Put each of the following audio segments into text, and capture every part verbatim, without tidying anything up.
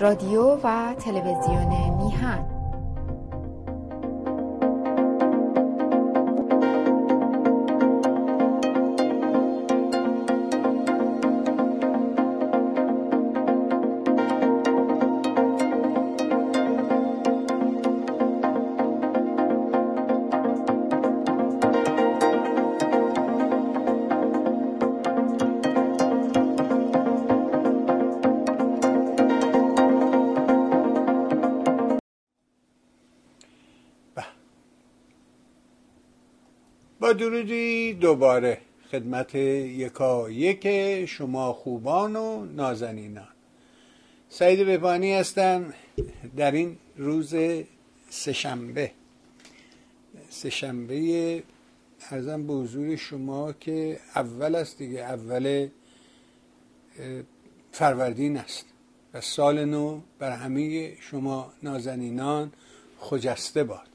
رادیو و تلویزیون میهن. درودی دوباره خدمت یکا یک شما خوبان و نازنینان. سعید ببانی هستم در این روز سه‌شنبه سه‌شنبه ارزم به حضور شما که اول است دیگه، اول فروردین است و سال نو بر همه شما نازنینان خجسته باد.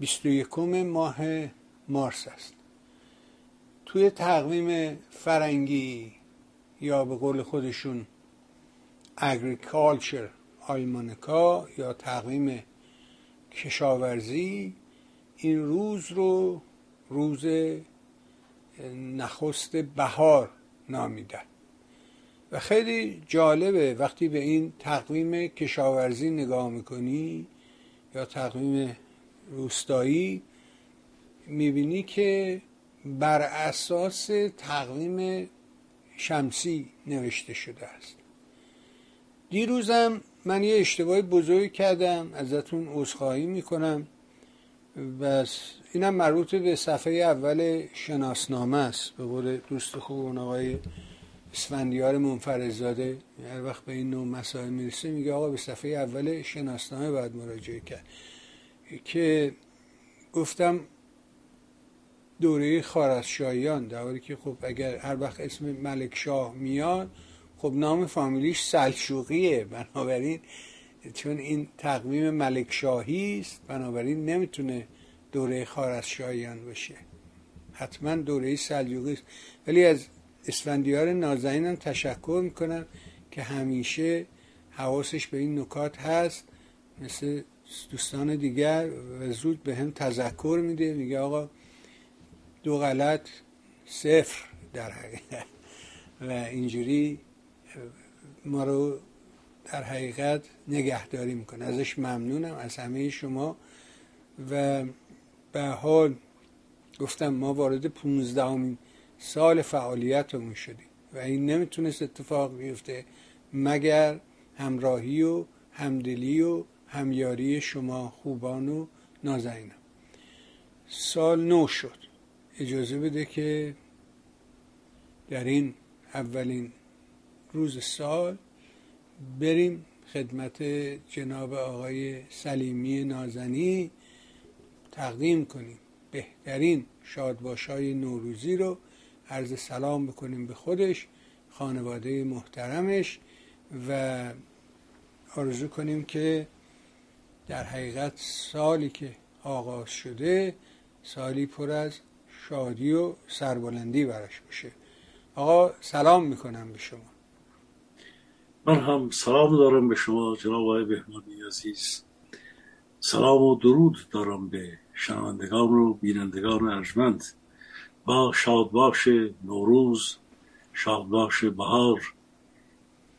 بیست و یکم ماه مارس است. توی تقویم فرنگی یا به قول خودشون اگریکالچر آلمانکا یا تقویم کشاورزی، این روز رو روز نخست بهار نامیدن و خیلی جالبه وقتی به این تقویم کشاورزی نگاه میکنی یا تقویم روستایی، میبینی که بر اساس تقویم شمسی نوشته شده است. دیروزم من یه اشتباه بزرگ کردم، ازتون عذرخواهی میکنم. بس اینم مربوط به صفحه اول شناسنامه است، به قول دوست خوب آقای اسفندیار منفردزاده. هر وقت به این نوع مسائل میرسه میگه آقا به صفحه اول شناسنامه باید مراجعه کرد، که گفتم دوره خوارزمشاهیان، در حالی که خب اگر هر وقت اسم ملکشاه میاد خب نام فامیلیش سلجوقیه، بنابراین چون این تقویم ملکشاهی است بنابراین نمیتونه دوره خوارزمشاهیان باشه، حتما دوره سلجوقی است. ولی از اسفندیار نازنینم تشکر میکنم که همیشه حواسش به این نکات هست مثل دوستان دیگر و زود به هم تذکر میده، میگه آقا دو غلط صفر در حقیقت، و اینجوری ما رو در حقیقت نگهداری میکنه. ازش ممنونم، از همه شما. و به حال گفتم ما وارد پونزدهمین سال فعالیتمون شدیم و این نمیتونست اتفاق بیفته مگر همراهی و همدلی و همیاری شما خوبان و نازنینم. سال نو شد. اجازه بده که در این اولین روز سال بریم خدمت جناب آقای سلیمی نازنی، تقدیم کنیم بهترین شادباشای نوروزی رو، عرض سلام بکنیم به خودش، خانواده محترمش، و آرزو کنیم که در حقیقت سالی که آغاز شده سالی پر از شادی و سربلندی براش باشه. آقا سلام میکنم به شما. من هم سلام دارم به شما جناب آقای بهمانی عزیز، سلام و درود دارم به شنوندگان و بینندگان ارجمند. با شادباش نوروز، شادباش بهار،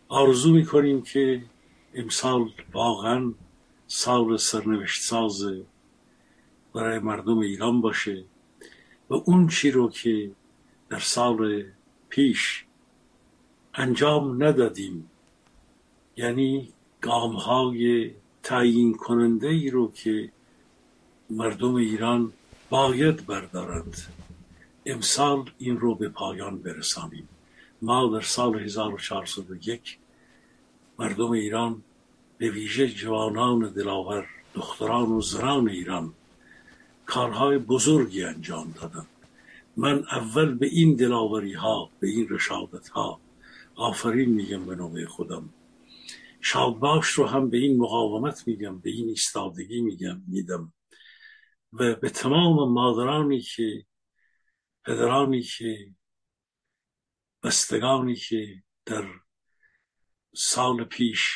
آرزو میکنیم که امسال واقعا سال سرنوشت ساز برای مردم ایران باشه و اون چی رو که در سال پیش انجام ندادیم، یعنی گام‌های تعیین کننده ای رو که مردم ایران باید بردارند، امسال این رو به پایان برسانیم. ما در سال هزار و چهارصد و یک مردم ایران، به ویژه جوانان دلاور، دختران و زنان ایران، کارهای بزرگی انجام دادم. من اول به این دلاوری ها، به این رشادت ها آفرین میگم به نوبه خودم. شادباش رو هم به این مقاومت میگم، به این ایستادگی میگم میدم، و به تمام مادرانی که، پدرانی که، بستگانی که در سال پیش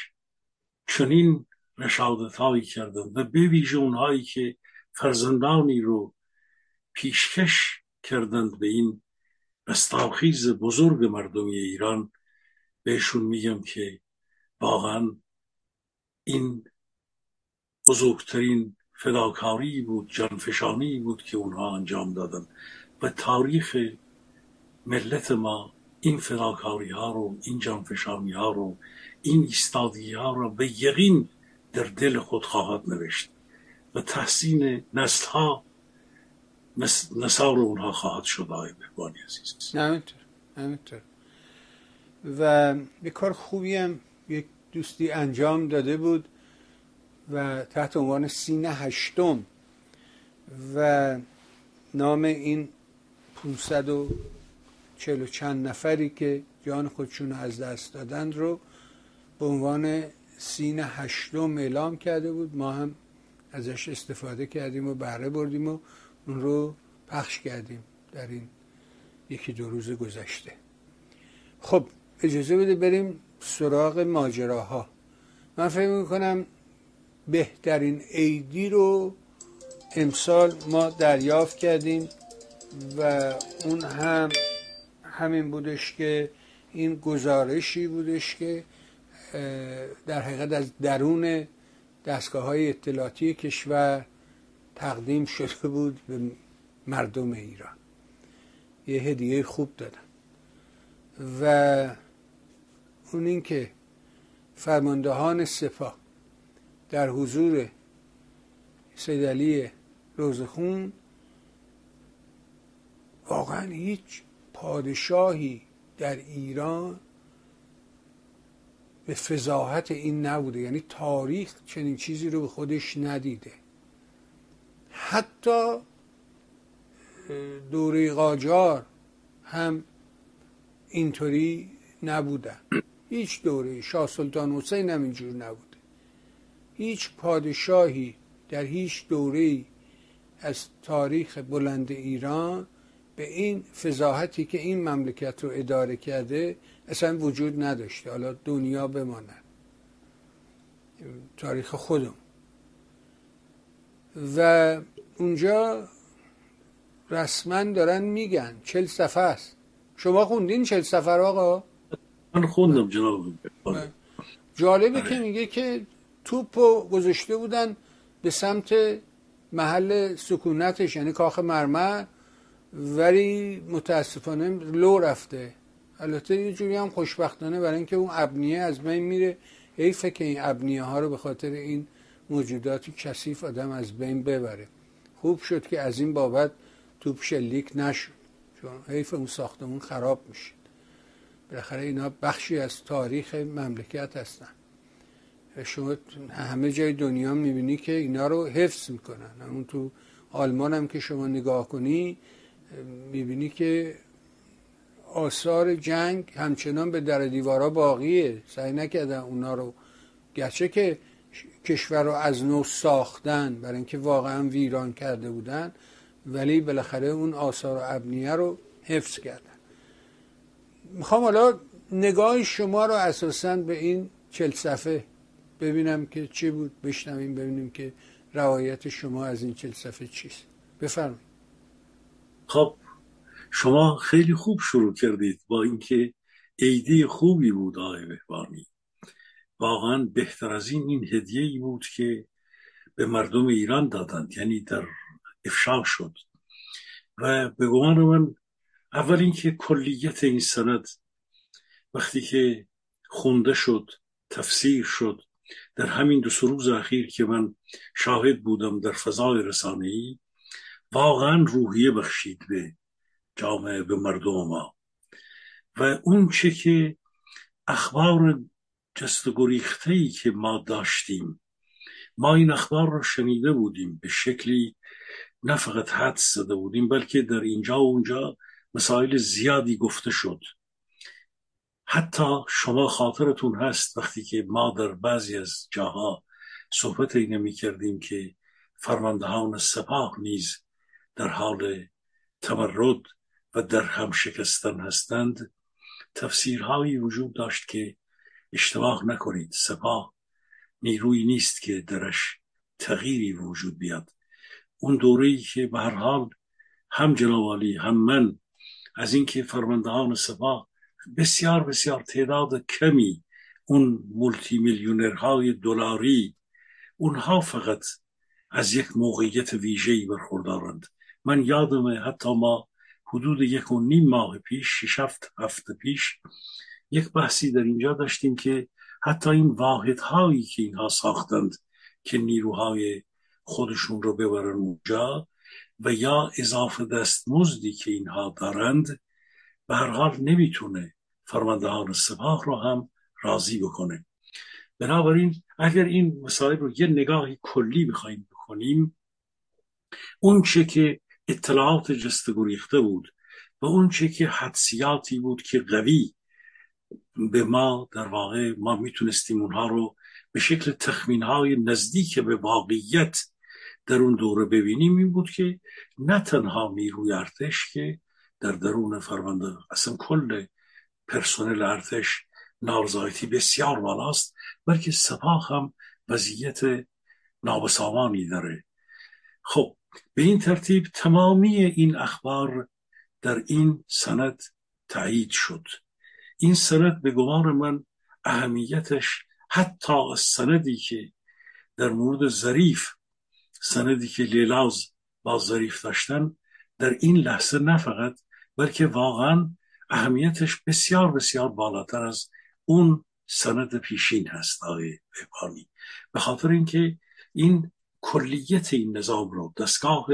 چنین رشادت هایی کردند و به ویژه اونهایی که فرزندانی رو پیشکش کردند به این رستاخیز بزرگ مردمی ایران، بهشون میگم که واقعا این بزرگترین فداکاری بود، جانفشانی بود که اونها انجام دادن و تاریخ ملت ما این فداکاری ها رو، این جانفشانی ها رو، این ایستادگی ها رو به یقین در دل خود خواهد نوشت و تحسین نسل ها نسار اونها خواهد شد. آقای بهبهانی عزیز، همینطور همینطور و یک کار خوبی هم یک دوستی انجام داده بود و تحت عنوان سینه هشتم و نام این پونصد و چهل و چند نفری که جان خودشون از دست دادند رو به عنوان سینه هشتم اعلام کرده بود. ما هم ازش استفاده کردیم و بهره بردیم و اون رو پخش کردیم در این یکی دو روز گذشته. خب اجازه بده بریم سراغ ماجراها. من فکر می‌کنم بهترین عیدی رو امسال ما دریافت کردیم و اون هم همین بودش که این گزارشی بودش که در حقیقت از درون دستگاه‌های اطلاعاتی کشور تقدیم شده بود به مردم ایران. یه هدیه خوب دادن و اون این که فرماندهان سپاه در حضور سید علی روزخون واقعا هیچ پادشاهی در ایران به فضاحت این نبوده، یعنی تاریخ چنین چیزی رو به خودش ندیده. حتی دوره قاجار هم اینطوری نبودن، هیچ دوره شاه سلطان حسین هم اینجور نبوده. هیچ پادشاهی در هیچ دوره‌ای از تاریخ بلند ایران به این فضاحتی که این مملکت رو اداره کرده اصلا وجود نداشته. حالا دنیا بماند، تاریخ خودم. و اونجا رسما دارن میگن چل سفه است. شما خوندین چل سفه رو آقا؟ من خوندم جناب. جالبه که میگه که توپو گذاشته بودن به سمت محل سکونتش یعنی کاخ مرمر، ولی متاسفانه لو رفته. البته یه جوری هم خوشبختانه، برای اینکه اون ابنیه از بین میره. حیفه که این ابنیه ها رو به خاطر این موجوداتی کثیف آدم از بین ببره. خوب شد که از این بابت توپ شلیک نشد، چون حیف اون ساختمون خراب میشه. بالاخره اینا بخشی از تاریخ مملکت هستن. شما همه جای دنیا میبینی که اینا رو حفظ میکنن. همون تو آلمان هم که شما نگاه کنی میبینی که آثار جنگ همچنان به در دیوارا باقیه، سعی نکردن اونا رو، گرچه که کشور رو از نو ساختن برای اینکه واقعا ویران کرده بودن، ولی بالاخره اون آثار و ابنیه رو حفظ کردن. میخوام حالا نگاه شما رو اساساً به این چل صفحه ببینم که چی بود، بشنویم ببینیم که روایت شما از این چل صفحه چیست. بفرمایید. خب شما خیلی خوب شروع کردید با اینکه ایده خوبی بود آقای بهبهانی. واقعا بهتر از این این هدیه‌ای بود که به مردم ایران دادند، یعنی در افشا شد. و به گمان من اول اینکه کلیت این سند وقتی که خونده شد، تفسیر شد، در همین دو سه روز اخیر که من شاهد بودم در فضای رسانه‌ای، واقعا روحیه بخشید به جامعه، به مردم ما. و اون چه که اخبار جست و گریخته‌ای که ما داشتیم، ما این اخبار رو شنیده بودیم، به شکلی نه فقط حدس زده بودیم بلکه در اینجا و اونجا مسائل زیادی گفته شد. حتی شما خاطرتون هست وقتی که ما در بعضی از جاها صحبت اینه می کردیم که فرماندهان سپاه نیز در حال تمرد و در هم شکستن هستند. تفسیرهایی وجود داشت که اشتباه نکنید، سپاه نیرویی نیست که درش تغییری وجود بیاد. اون دوره‌ای که به هر حال هم جنابعالی هم من از اینکه فرماندهان سپاه بسیار بسیار تعداد کمی، اون مولتی میلیونرهای دلاری، اونها فقط از یک موقعیت ویژه‌ای برخوردارند. من یادمه حتی ما حدود یک و نیم ماه پیش، شش هفت هفته پیش، یک بحثی در اینجا داشتیم که حتی این واحدهایی که اینها ساختند که نیروهای خودشون رو ببرن اونجا و یا اضافه دستمزدی که اینها دارند، به هر حال نمیتونه فرماندهان سپاه رو هم راضی بکنه. بنابراین اگر این مسائل رو یه نگاهی کلی بخوایم بکنیم، اون چه که اطلاعات جستگوریخته بود و اون چه که حدسیاتی بود که قوی به ما در واقع ما میتونستیم اونها رو به شکل تخمین‌های نزدیک به واقعیت در اون دوره ببینیم، این بود که نه تنها نیروی ارتش که در درون فرمانده اصلا کل پرسنل ارتش نارضایتی بسیار بالاست، بلکه سپاه هم وضعیت نابسامانی داره. خب به این ترتیب تمامی این اخبار در این سند تایید شد. این سند به گمان من اهمیتش حتی از سندی که در مورد ظریف، سندی که لیلاز با ظریف داشتن، در این لحظه نه فقط بلکه واقعا اهمیتش بسیار بسیار بالاتر از اون سند پیشین هست آقای بهبهانی، به خاطر اینکه این کلیت این نظام رو، دستگاه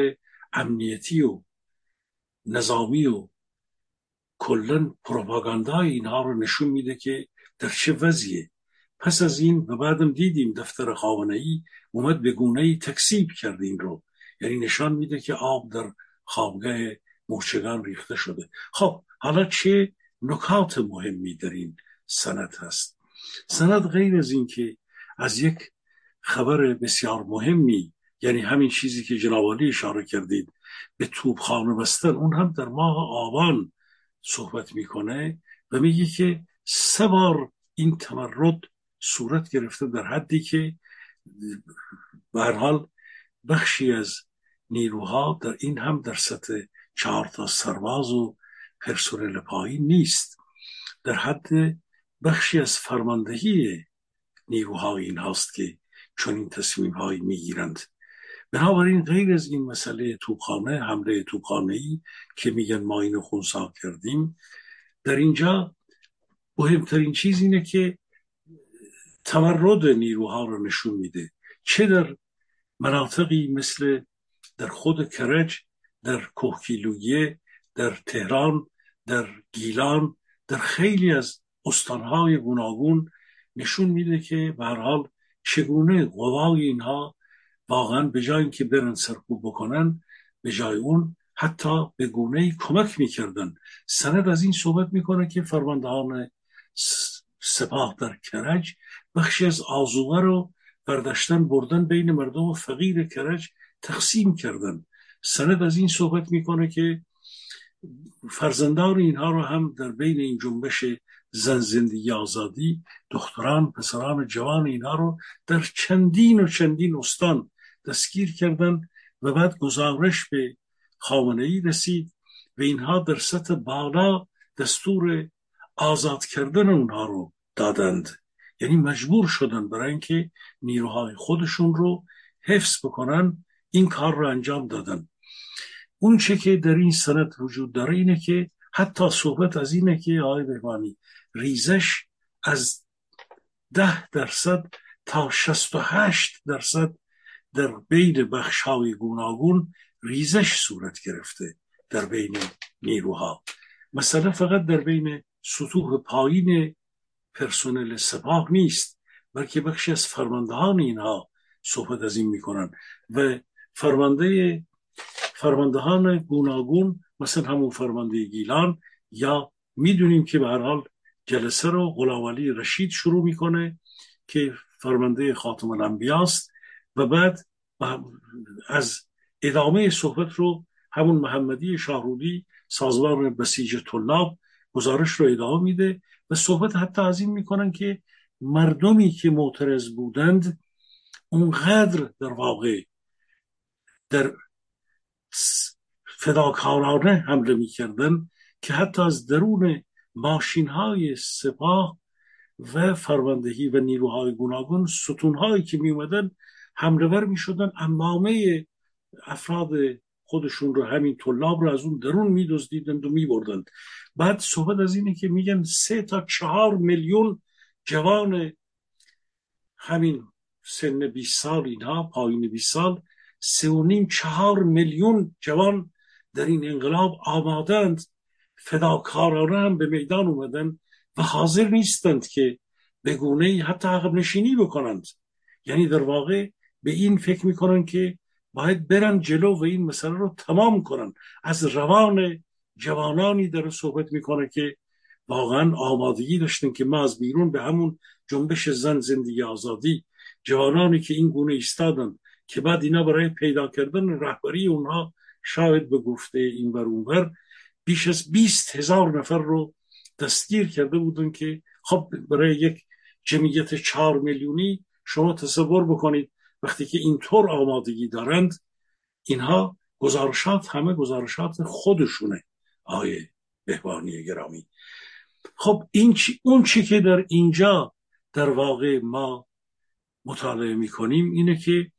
امنیتی و نظامی و کلن پروپاگاندای اینها رو نشون میده که در چه وضعیه. پس از این و بعدم دیدیم دفتر خامنه ای اومد به گونه‌ای تکسیب کرد این رو، یعنی نشان میده که آب در خوابگاه مورچگان ریخته شده. خب حالا چه نکات مهمی در این سند هست؟ سند غیر از این که از یک خبر بسیار مهمی، یعنی همین چیزی که جناب عالی اشاره کردید به توپخانه بستن، اون هم در ماه آبان صحبت میکنه و میگه که سه بار این تمرد صورت گرفته، در حدی که به هر حال بخشی از نیروها در این هم در سطح چهار تا سرباز و پرسنل پایین نیست، در حد بخشی از فرماندهی نیروها این هاست که چون این تصمیم هایی میگیرند. بنابراین غیر از این مسئله توپخانه، حمله توپخانه‌ای که میگن ما اینو خونسا کردیم، در اینجا مهمترین چیز اینه که تمرد نیروها رو نشون میده، چه در مناطقی مثل در خود کرج، در کوهگیلویه، در تهران، در گیلان، در خیلی از استانهای گوناگون نشون میده که به هر حال چگونه قوای اینها واقعا به جای اینکه برن سرکوب بکنن، به جای اون حتی به گونه‌ای کمک میکردن. سند از این صحبت میکنه که فرماندهان سپاه در کرج بخشی از آذوقه رو برداشتن بردن بین مردم فقیر کرج تقسیم کردن. سند از این صحبت میکنه که فرزندان اینها رو هم در بین این جنبش زن زندگی آزادی، دختران پسران جوان اینها رو در چندین و چندین استان دستگیر کردن و بعد گزارش به خامنه ای رسید و اینها در سطح بالا دستور آزاد کردن اونها رو دادند، یعنی مجبور شدن برای اینکه نیروهای خودشون رو حفظ بکنن این کار رو انجام دادن. اون چه که در این سند وجود داره اینه که حتی صحبت از اینه که آقای بهبهانی ریزش از ده درصد تا شست و هشت درصد در بین بخش‌های گوناگون ریزش صورت گرفته در بین نیروها. مثلا فقط در بین سطوح پایین پرسنل سپاه نیست، بلکه بخشی از فرماندهان اینها صحبت از این میکنن و فرمانده فرماندهان گوناگون، مثلا همون فرمانده گیلان، یا میدونیم که به هر حال جلسه رو غلاولی رشید شروع میکنه که فرمانده خاتم الانبیاء است و بعد از ادامه صحبت رو همون محمدی شاهرودی سازمان بسیج طلاب گزارش رو ادامه میده و صحبت حتی از این میکنن که مردمی که معترض بودند اونقدر در واقع در فداکارانه حمله می کردن که حتی از درون ماشین های سپاه و فرماندهی و نیروهای گوناگون ستون هایی که می اومدن حمله ور می شدن، عمامه افراد خودشون رو همین طلاب رو از اون درون می دزدیدند و می بردن. بعد صحبت از اینه که میگن سه تا چهار میلیون جوان همین سن بیست سال، اینها پایین بیست سال، سه و نیم چهار میلیون جوان در این انقلاب آمادند، فداکارانه هم به میدان اومدن و حاضر نیستند که به گونه‌ای حتی عقب نشینی بکنند. یعنی در واقع به این فکر میکنن که باید برن جلو و این مسئله رو تمام کنن. از روان جوانانی در صحبت میکنه که واقعا آمادگی داشتن که ما از بیرون به همون جنبش زن زندگی آزادی، جوانانی که این گونه ایستادن که بعد اینا برای پیدا کردن رهبری اونها شاید به گفته این بر اون بر بیش از بیست هزار نفر رو دستگیر کرده بودن که خب برای یک جمعیت چهار میلیونی شما تصور بکنید وقتی که اینطور آمادگی دارند. اینها گزارشات، همه گزارشات خودشونه آیه بهبهانی گرامی. خب این چی، اون چی که در اینجا در واقع ما مطالعه میکنیم اینه که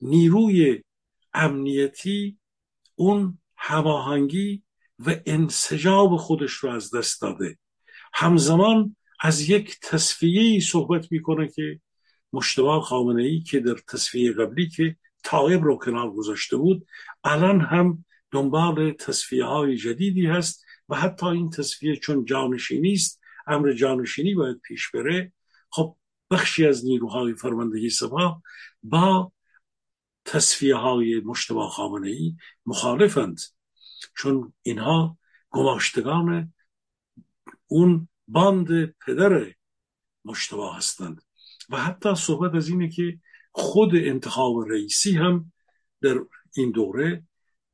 نیروی امنیتی اون هماهنگی و انسجام خودش رو از دست داده. همزمان از یک تصفیه‌ای صحبت میکنه که مجتبی خامنه ای که در تصفیه قبلی که طائب رو کنار گذاشته بود، الان هم دنبال تصفیه های جدیدی هست و حتی این تصفیه چون جانشینی است، امر جانشینی باید پیش بره. خب بخشی از نیروهای فرماندهی سپاه با تصفیه های مجتبی خامنه ای مخالفند، چون اینها گماشتگان اون باند پدر مجتبی هستند. و حتی صحبت از اینه که خود انتخاب رئیسی هم در این دوره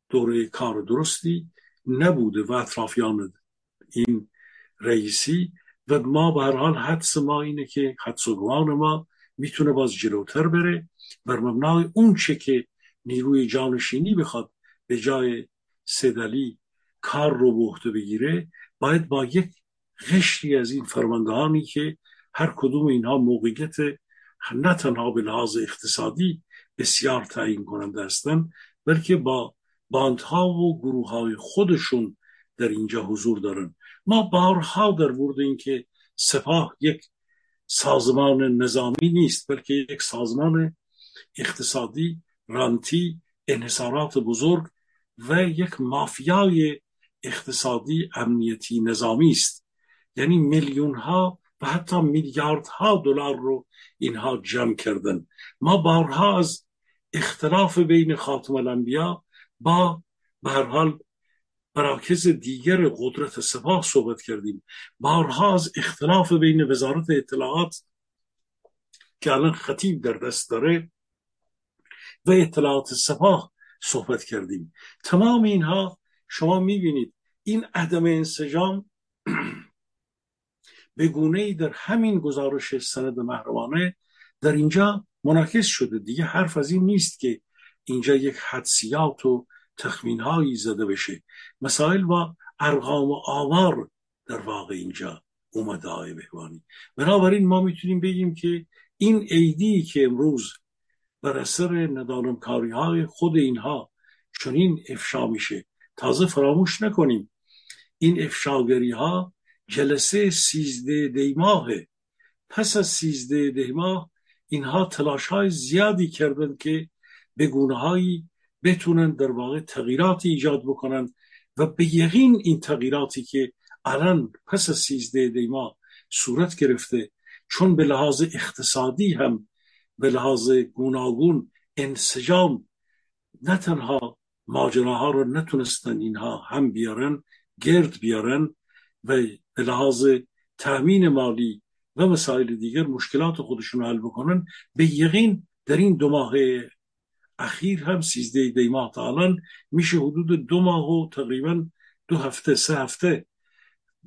دوره کار درستی نبوده و اطرافیان این رئیسی و ما به هر حال حدس ما اینه که حدس و گمان ما میتونه باز جلوتر بره بر مبنای اون چه که نیروی جانشینی بخواد به جای سید علی کار رو به عهده بگیره، باید با یک قشری از این فرماندهانی که هر کدوم اینها موقعیت نه تنها به لحاظ اقتصادی بسیار تعیین کننده هستند، بلکه با باندها و گروه های خودشون در اینجا حضور دارن. ما بارها در مورد این که سپاه یک سازمان نظامی نیست بلکه یک سازمان اقتصادی، رانتی، انحصارات بزرگ و یک مافیای اقتصادی، امنیتی، نظامی است. یعنی میلیون ها و حتی میلیاردها دلار رو اینها جمع کردن. ما بارها از اختلاف بین خاتم الانبیاء با به هر حال مراکز دیگر قدرت سپاه صحبت کردیم، بارها از اختلاف بین وزارت اطلاعات که الان خطیب در دست داره و اطلاعات سپاه صحبت کردیم. تمام اینها شما میبینید این عدم انسجام به گونه‌ای در همین گزارش سند محرمانه در اینجا منعکس شده. دیگه حرف از این نیست که اینجا یک حدسیات و تخمین‌هایی زده بشه، مسائل با ارقام و آمار در واقع اینجا اومده های بهبهانی. بنابراین ما میتونیم بگیم که این ایدی که امروز بر اثر ندانمکاری‌های خود اینها چنین افشا میشه، تازه فراموش نکنیم این افشاگری‌ها جلسه سیزده دی ماه، پس از سیزده دی ماه اینها تلاش‌های زیادی کردن که به گونه‌هایی بتونن در واقع تغییراتی ایجاد بکنن و به یقین این تغییراتی که الان پس از سیزده دی ماه صورت گرفته، چون به لحاظ اقتصادی هم به لحاظ گوناگون انسجام نه تنها ماجراها رو نتونستن اینها هم بیارن، گرد بیارن و به لحاظ تأمین مالی و مسائل دیگر مشکلات خودشون حل بکنن، به یقین در این دو ماه اخیر هم سیزده دی ماه تا الان میشه حدود دو ماه و تقریبا دو هفته سه هفته،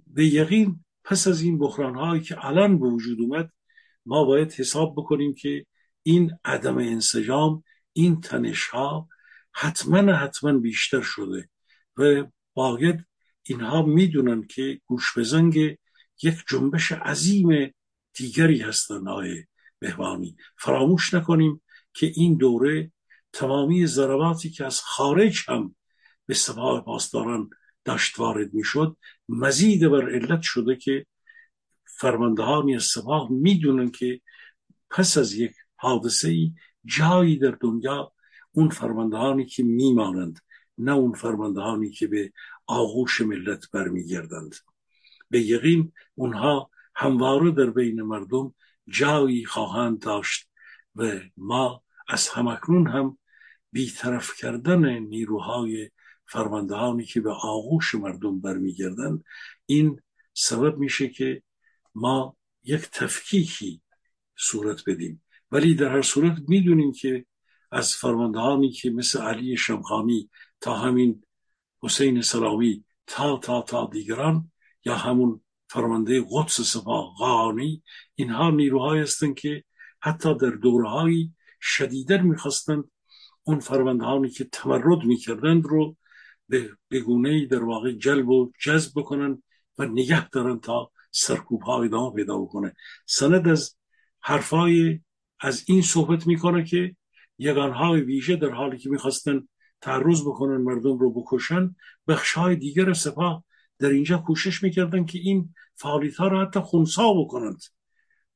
به یقین پس از این بحران‌هایی که الان به وجود اومد ما باید حساب بکنیم که این عدم انسجام، این تنش‌ها حتما حتما بیشتر شده و باید اینها میدونن که گوش بزنگ یک جنبش عظیم دیگری هستن. آقای بهبهانی، فراموش نکنیم که این دوره تمامی ضرباتی که از خارج هم به سپاه پاسداران داشت وارد میشد مزید بر علت شده که فرماندهانی از سپاه میدونن که پس از یک حادثه‌ای جایی در دنیا اون فرماندهانی که میمانند، نه اون فرماندهانی که به آغوش ملت برمیگردند. به یقین اونها همواره در بین مردم جایی خواهند داشت و ما از همکنون هم بی‌طرف کردن نیروهای فرماندهانی که به آغوش مردم برمیگردند این سبب میشه که ما یک تفکیکی صورت بدیم. ولی در هر صورت میدونیم که از فرماندهانی که مثل علی شمخانی تا همین حسین سلامی تا تا تا دیگران یا همون فرمانده قدس سپاه قاجاری، اینها نیروهایی هستند که حتی در دورهایی شدیداً میخواستند اون فرماندهانی که تمرد میکردند رو به گونه‌ای در واقع جلب و جذب بکنن و نگه دارن تا سرکوب‌ها ادامه پیدا بکنه. سند از حرفای از این صحبت میکنه که یگانهای ویژه در حالی که میخواستن تعرض بکنن مردم رو بکشن، بخش‌های دیگر سپاه در اینجا کوشش میکردن که این فعالیت‌ها رو حتی خونسا بکنند.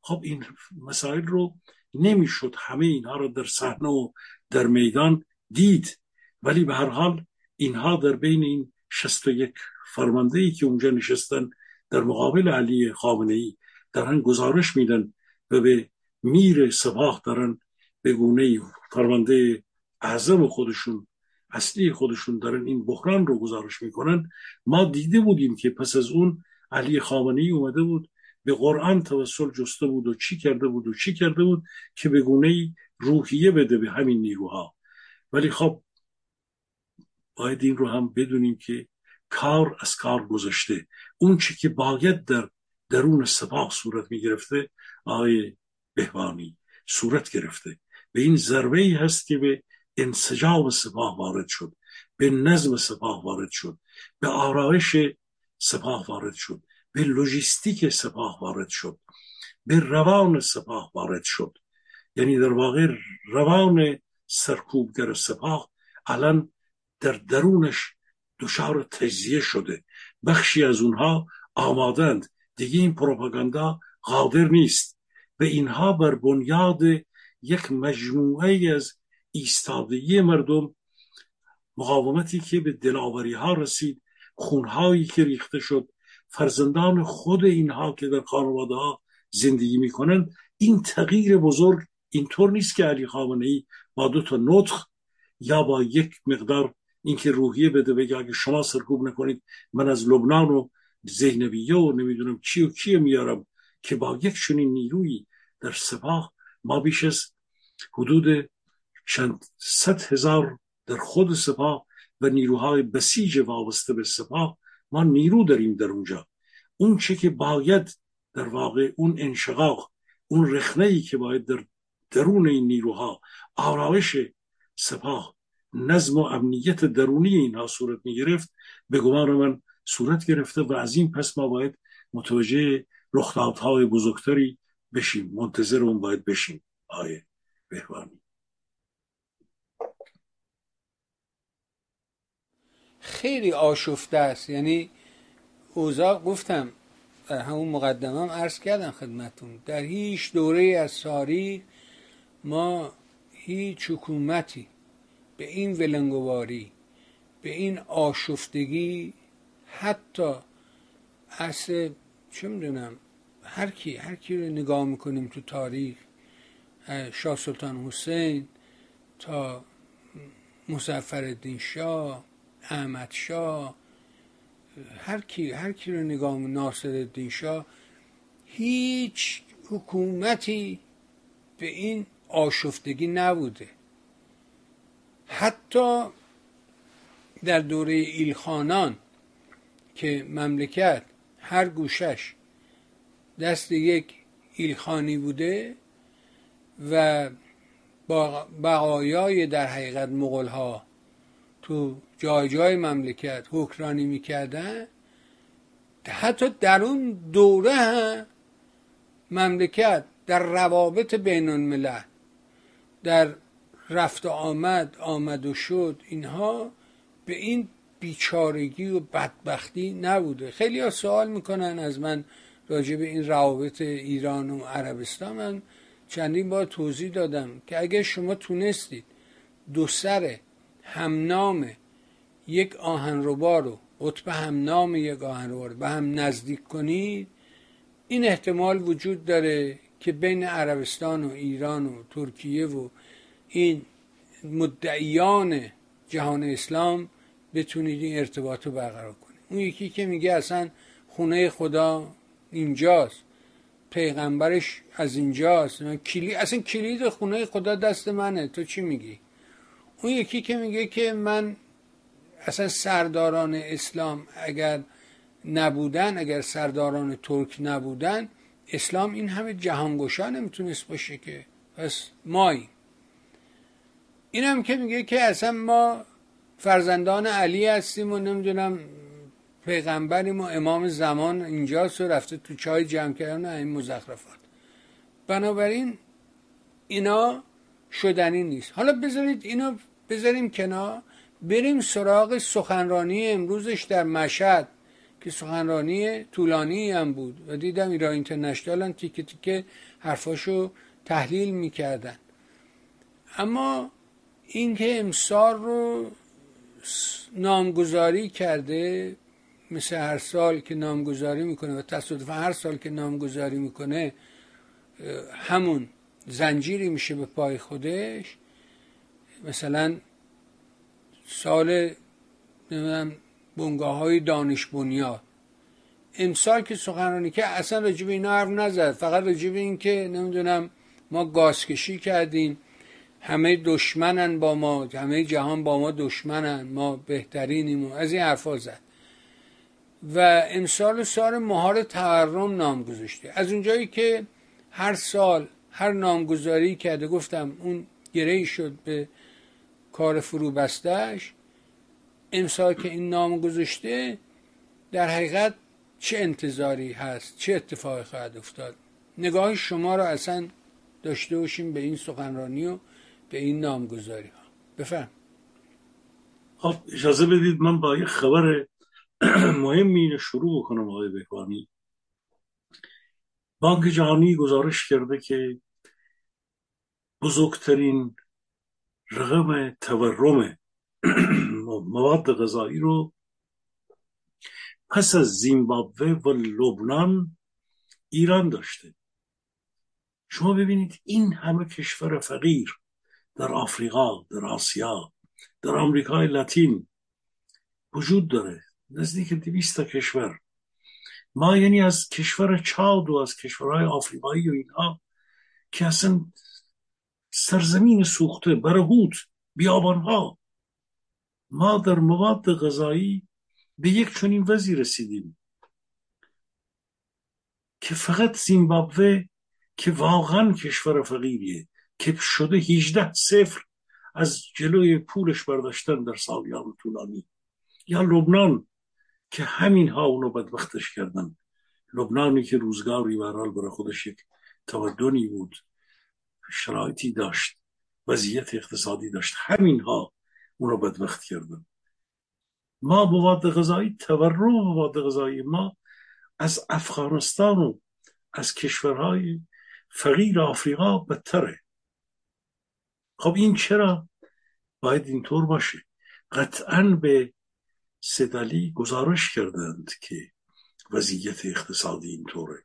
خب این مسائل رو نمیشد همه اینها رو در صحنه و در میدان دید، ولی به هر حال اینها در بین این شصت و یک فرماندهی که اونجا نشستن در مقابل علی خامنه ای دارن گزارش میدن و به میر سپاه دارن به گونه‌ای فرمانده اعظم خودشون، اصلی خودشون دارن این بحران رو گزارش میکنن. ما دیده بودیم که پس از اون علی خامنه ای اومده بود به قرآن توسل جسته بود و چی کرده بود و چی کرده بود که به گونه‌ای روحیه بده به همین نیروها. ولی خب باید این رو هم بدونیم که کار از کار گذشته. اون چی که باید در درون سپاه صورت می گرفته آقای بهبهانی صورت گرفته و این ضربه ای هست که به انسجام سپاه وارد شد، به نظم سپاه وارد شد، به آرایش سپاه وارد شد، به لوجستیک سپاه وارد شد، به روان سپاه وارد شد. یعنی در واقع روان سرکوبگر سپاه الان در درونش دچار تجزیه شده. بخشی از اونها آمادند، دیگه این پروپاگاندا قادر نیست و اینها بر بنیاد یک مجموعه از ایستادگی مردم، مقاومتی که به دلاوری ها رسید، خونهایی که ریخته شد، فرزندان خود اینها که در خانواده ها زندگی می کنند، این تغییر بزرگ اینطور نیست که علی خامنه ای با دو تا نطق یا با یک مقدار اینکه روحیه بده بگه اگه شما سرکوب نکنید من از لبنان و زینبیه و نمیدونم چی و چی میارم، که با یک چنین نیرویی در سپاه ما بیش از حدود چند صد هزار در خود سپاه و نیروهای بسیج وابسته به سپاه ما نیرو داریم در اونجا. اون چه که باید در واقع اون انشقاق، اون رخنه‌ای که باید در درون این نیروها آرایش سپاه، نظم و امنیت درونی اینها صورت می گرفت به گمان من صورت گرفته و از این پس ما باید متوجه رخدادهای بزرگتری بشیم، منتظر اون باید بشیم. آیه بهبهانی، خیلی آشفته است. یعنی اوضاع، گفتم در همون مقدمه هم عرض کردم خدمتون، در هیچ دوره از تاریخ ما هیچ حکومتی به این ولنگواری، به این آشفتگی، حتی اصل چه میدونم هر کی هر کی رو نگاه میکنیم تو تاریخ، شاه سلطان حسین تا مظفرالدین شاه، احمد شاه، هر کی هر کی رو نگاه میکنیم، ناصرالدین شاه، هیچ حکومتی به این آشفتگی نبوده. حتی در دوره ایلخانان که مملکت هر گوشش دست یک ایلخانی بوده و بقایای در حقیقت مغول‌ها تو جای جای مملکت حکمرانی میکردن. حتی در اون دوره هم مملکت در روابط بین الملل، در رفت آمد آمد و شد، اینها به این بیچارگی و بدبختی نبوده. خیلی ها سوال میکنن از من راجع به این روابط ایران و عربستان. من چندین بار توضیح دادم که اگه شما تونستید دو سر همنام یک آهنربا رو، قطب همنام یک آهنربا رو به هم نزدیک کنید، این احتمال وجود داره که بین عربستان و ایران و ترکیه و این مدعیان جهان اسلام بتونید این ارتباط رو برقرار کنید. اون یکی که میگه اصلا خونه خدا اینجاست، پیغمبرش از اینجاست، کلی... اصلا کلید خونه خدا دست منه، تو چی میگی؟ اون یکی که میگه که من اصلا سرداران اسلام اگر نبودن، اگر سرداران ترک نبودن، اسلام این همه جهانگشا نمیتونست باشه که، پس مایی. این هم که میگه که اصلا ما فرزندان علی هستیم و نمیدونم پیغمبریم و امام زمان اینجاست و رفته تو چای جمع کردن این مزخرفات. بنابراین اینا شدنی نیست. حالا بذارید اینا بذاریم کنار، بریم سراغ سخنرانی امروزش در مشهد که سخنرانی طولانی هم بود و دیدم ایران اینترنشنال هم تیکه تیکه حرفاشو تحلیل میکردن. اما اینکه امسال رو نامگذاری کرده، مثل هر سال که نامگذاری میکنه و تصادفاً هر سال که نامگذاری میکنه همون زنجیری میشه به پای خودش. مثلا سال نمیدونم بنگاه های دانش بنیاد، امسال که سخنرانی که اصلا راجب اینا حرف نزد، فقط راجب این که نمیدونم ما گازکشی کردیم، همه دشمنن با ما، همه جهان با ما دشمنن، ما بهترینیم، از این حرفا زد. و امسال سال مهار تورم نام گذاشته. از اونجایی که هر سال هر نامگذاری کرده، گفتم اون گرهی شد به کار فرو بستش، امسال که این نام گذاشته در حقیقت چه انتظاری هست، چه اتفاقی خواهد افتاد؟ نگاه شما را اصلا داشته باشیم به این سخنرانی و به این نامگذاری ها. بفرم. خب اجازه بدید من با یه خبر مهمی شروع بکنم. آقای بهبهانی، بانک جهانی گزارش کرده که بزرگترین رقم تورم مواد غذایی رو پس از زیمبابوه و لبنان ایران داشته. شما ببینید این همه کشور فقیر در آفریقا، در آسیا، در آمریکای لاتین وجود داره، نزدیک دویست تا کشور. ما یعنی از کشور چاد و از کشورهای آفریقایی و اینها که اصلا سرزمین سوخته، برهوت، بیابانها، ما در مواد غذایی به یک چنین وضعی رسیدیم که فقط زیمبابوه که واقعا کشور فقیریه که شده هجده صفر از جلوی پولش برداشتن در سالیان طولانی، یا لبنان که همین ها اونو بدبختش کردن. لبنانی که روزگاری برحال برای خودش یک تمدنی بود، شرایطی داشت، وضعیت اقتصادی داشت، همین ها اونو بدبخت کردن. ما مواد غذایی، تورم مواد غذایی ما از افغانستان و از کشورهای فقیر آفریقا بدتره. خب این چرا باید اینطور باشه؟ قطعاً به سید علی گزارش کردند که وضعیت اقتصادی اینطوره.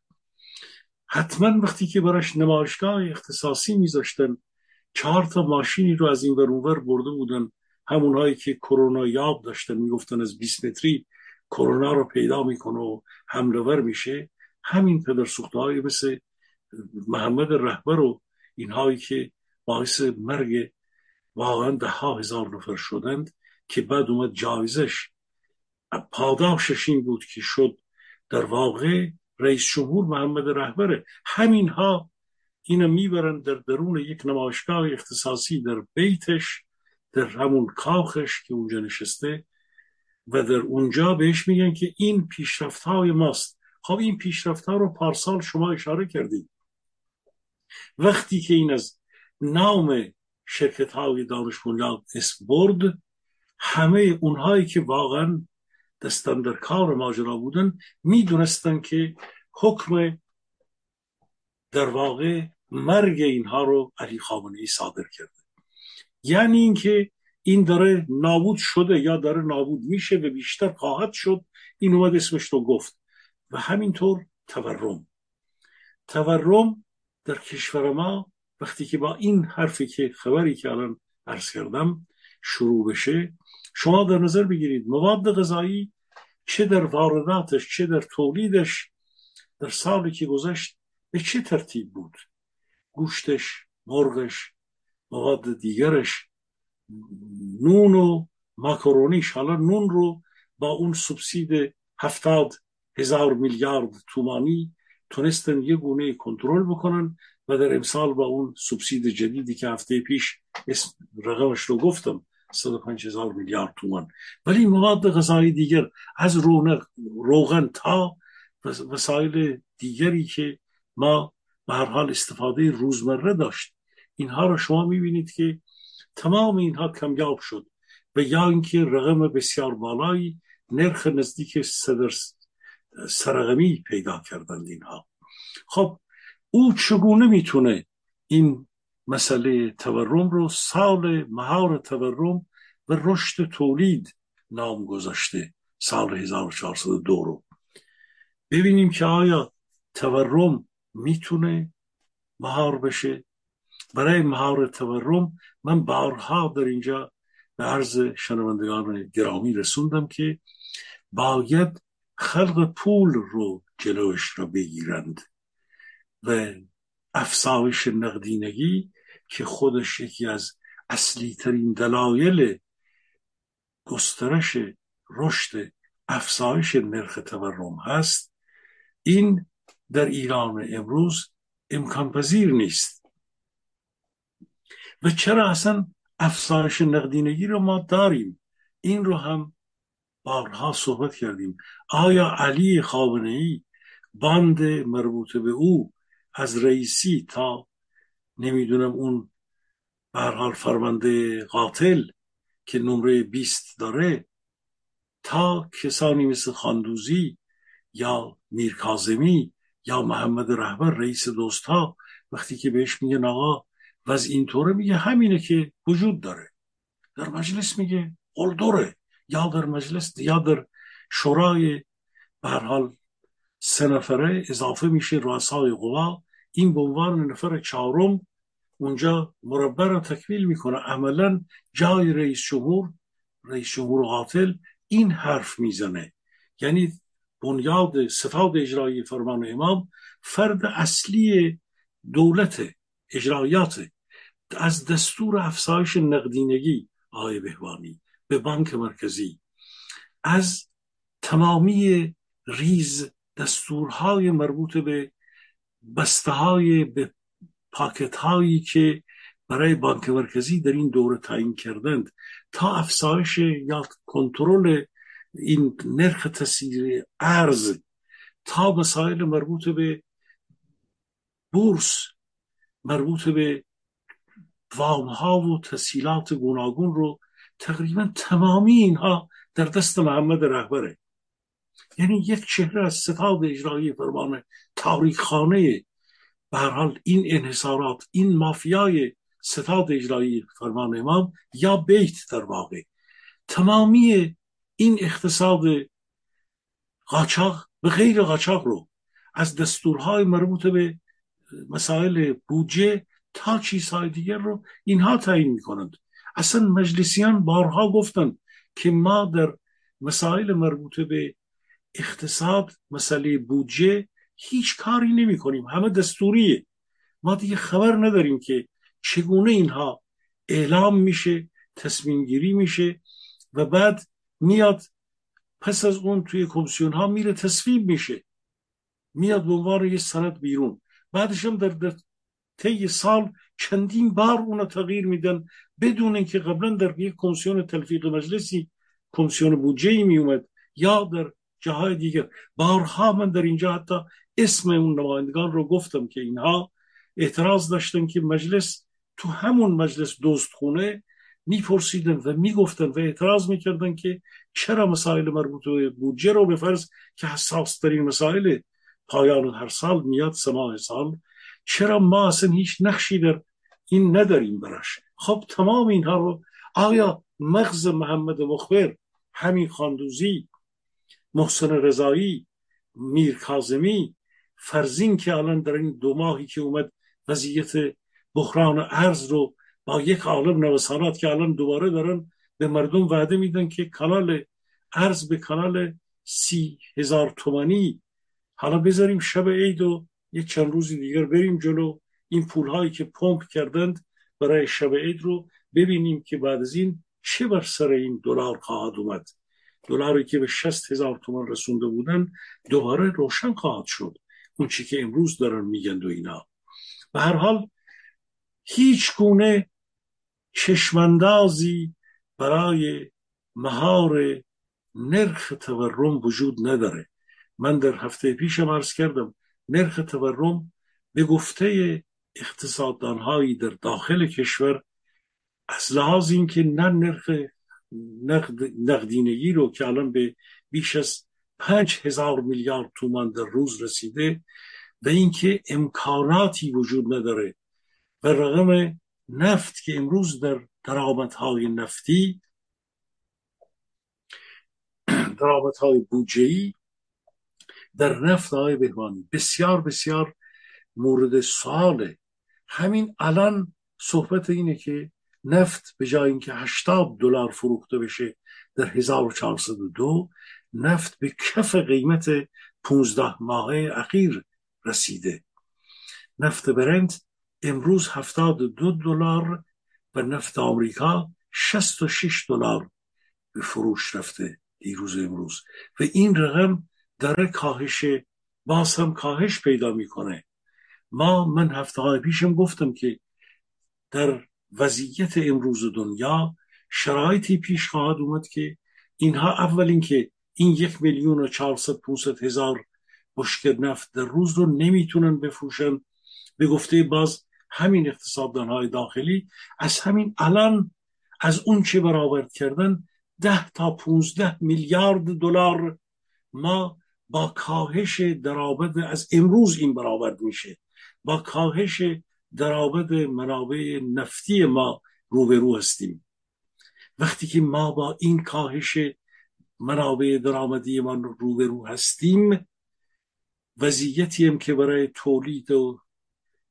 حتما وقتی که براش نمایشگاه اختصاصی میذاشتن، چهار تا ماشینی رو از این ور اون ور برده بودن، همونهایی که کرونا یاب داشتن، میگفتن از بیست متری کرونا رو پیدا میکنه و حمله ور میشه. همین پدرسوخته‌های مثل محمد رهبر و اینهایی که باعث مرگ واقعا ده ها هزار نفر شدند که بعد اومد جایزش، پاداشش این بود که شد در واقع رئیس جمهور محمد رهبر. همین ها اینو میبرن در درون یک نمایشگاه اختصاصی در بیتش، در همون کاخش که اونجا نشسته، و در اونجا بهش میگن که این پیشرفت های ماست. خب این پیشرفت ها رو پارسال شما اشاره کردید، وقتی که این از نام شرکت های دانش بنیاد اسم برد، همه اونهایی که واقعا دستن در کار ماجرا بودن میدونستن که حکم در واقع مرگ اینها رو علی خامنه ای صادر کرده. یعنی اینکه این داره نابود شده یا داره نابود میشه و بیشتر خواهد شد. این اومد اسمش رو گفت. و همینطور تورم تورم در کشور ما وقتی که با این حرفی که خبری که الان عرض کردم شروع بشه، شما در نظر بگیرید مواد غذایی چه در وارداتش چه در تولیدش در سالی که گذشت به چه ترتیب بود، گوشتش، مرغش، مواد دیگرش، نون و ماکارونیش. حالا نون رو با اون سوبسید هفتاد هزار میلیارد تومانی تونستن یه گونه کنترل بکنن و در امسال با اون سوبسید جدیدی که هفته پیش اسم رقمش رو گفتم صد و پنج هزار میلیارد تومان، ولی مواد غذایی دیگر از رونق روغن تا وسایل دیگری که ما به هر حال استفاده روزمره داشت، اینها رو شما میبینید که تمام اینها کمیاب شد و یا اینکه رقم بسیار بالایی نرخ نزدیک سرقمی پیدا کردند اینها. خب او چگونه میتونه این مسئله تورم رو سال مهار تورم و رشد تولید نام گذاشته سال هزار و چهارصد و دو رو؟ ببینیم که آیا تورم میتونه مهار بشه. برای مهار تورم من بارها در اینجا به عرض شنوندگان گرامی رسوندم که باید خلق پول رو جلوش رو بگیرند و افزایش نقدینگی که خودش یکی از اصلی ترین دلایل گسترش رشد افزایش نرخ تورم هست، این در ایران امروز امکان پذیر نیست. و چرا اصلا افزایش نقدینگی رو ما داریم؟ این رو هم بارها صحبت کردیم. آیا علی خامنه ای باند مربوط به او از رئیسی تا نمیدونم اون به هر حال فرمانده قاتل که نمره بیست داره تا کسانی مثل خاندوزی یا میرکاظمی یا محمد رهبر رئیس دوستا، وقتی که بهش میگه آقا وضع اینطوره، میگه همینه که وجود داره، در مجلس میگه قلدره، یا در مجلس یا در شورای به هر حال سه نفره اضافه میشه رؤسای قوا، این به عنوان نفر چهارم اونجا مربع رو تکمیل میکنه. عملا جای رئیس جمهور رئیس جمهور قاتل این حرف میزنه. یعنی بنیاد ستاد اجرایی فرمان امام فرد اصلی دولت اجرایات، از دستور افزایش نقدینگی آقای بهبهانی به بانک مرکزی، از تمامی ریز دستورهای مربوط به بسته‌های به پاکت‌هایی که برای بانک مرکزی در این دوره تعیین کردند تا افزایش یا کنترل این نرخ تسعیر ارز، تا مسائل مربوط به بورس، مربوط به وام‌ها و تسهیلات گوناگون رو، تقریبا تمامی اینها در دست محمد رهبره. یعنی یک چهره از ستاد اجرایی فرمان تاریخخانه به هر حال این انحصارات، این مافیای ستاد اجرایی فرمان امام یا بیت، در واقع تمامی این اقتصاد قاچاق و غیر قاچاق رو، از دستورهای مربوط به مسائل بودجه تا چیزهای دیگر رو اینها تعیین میکنند. اصلا مجلسیان بارها گفتند که ما در مسائل مربوط به اقتصاد، مسئله بودجه، هیچ کاری نمی کنیم، همه دستوریه، ما دیگه خبر نداریم که چگونه اینها اعلام میشه، تصمیم گیری میشه و بعد میاد پس از اون توی کمیسیون ها میره تصویب میشه. میاد به عنوان یه سند بیرون. بعدش هم در طی سال چندین بار اونا تغییر میدن بدون اینکه قبلا در یک کمیسیون تلفیق مجلسی، کمیسیون بودجه‌ای میومد یا در جاهای دیگر. بارها من در اینجا حتی اسم اون نمایندگان رو گفتم که اینها اعتراض داشتن که مجلس، تو همون مجلس دوستخونه میپرسیدن و میگفتن و اعتراض میکردن که چرا مسائل مربوط به بودجه رو به فرض که حساس ترین مسائل پایان هر سال میاد سماع سال، چرا ما اصلا هیچ نقشی در این نداریم براش. خب تمام اینها رو آیا مغز محمد مخبر، همین خاندوزی، محسن رضایی، میر کاظمی، فرزین که الان در این دو ماهی که اومد وضعیت بحران ارز رو با یک عالم نوسانات که الان دوباره دارن به مردم وعده میدن که کانال ارز به کانال سی هزار تومانی، حالا بذاریم شب عید و یک چند روزی دیگر بریم جلو، این پولهایی که پمپ کردند برای شب عید رو ببینیم که بعد از این چه بر سر این دلار خواهد اومد. دلاری که به شصت هزار تومان رسونده بودن دوباره روشن خواهد شد، اون چی که امروز دارن میگن و اینا. به هر حال هیچ گونه چشمندازی برای مهار نرخ تورم وجود نداره. من در هفته پیشم عرض کردم نرخ تورم به گفته اقتصاددان‌هایی در داخل کشور از لحاظ این که نه نرخ نقد نقدینگی رو که الان به بیش از پنج هزار میلیارد تومان در روز رسیده و اینکه امکاناتی وجود نداره و رقم نفت که امروز در درآمدهای نفتی، درآمدهای بودجه‌ای در نفت های بهمانی بسیار بسیار مورد سواله. همین الان صحبت اینه که نفت به جای اینکه هشتاد دلار فروخته بشه در هزار و چهارصد و دو، نفت به کف قیمت پانزده ماهه اخیر رسیده. نفت برنت امروز هفتاد و دو دلار و نفت آمریکا شصت و شش دلار به فروش رفته دیروز امروز و این رقم داره کاهش، باز هم کاهش پیدا میکنه. ما من هفته های پیشم گفتم که در وضعیت امروز دنیا شرایطی پیش خواهد اومد که اینها اول اینکه این یک میلیون و چهارصد پونصد هزار بشکه نفت در روز رو نمیتونن بفروشن. به گفته باز همین اقتصاددانهای داخلی از همین الان از اون چه برآورد کردن ده تا پونزده میلیارد دلار ما با کاهش درآمد از امروز این برآورد میشه، با کاهش درآمد منابع نفتی ما روبرو هستیم. وقتی که ما با این کاهش منابع درآمدی ما روبرو هستیم، وضعیتی هم که برای تولید و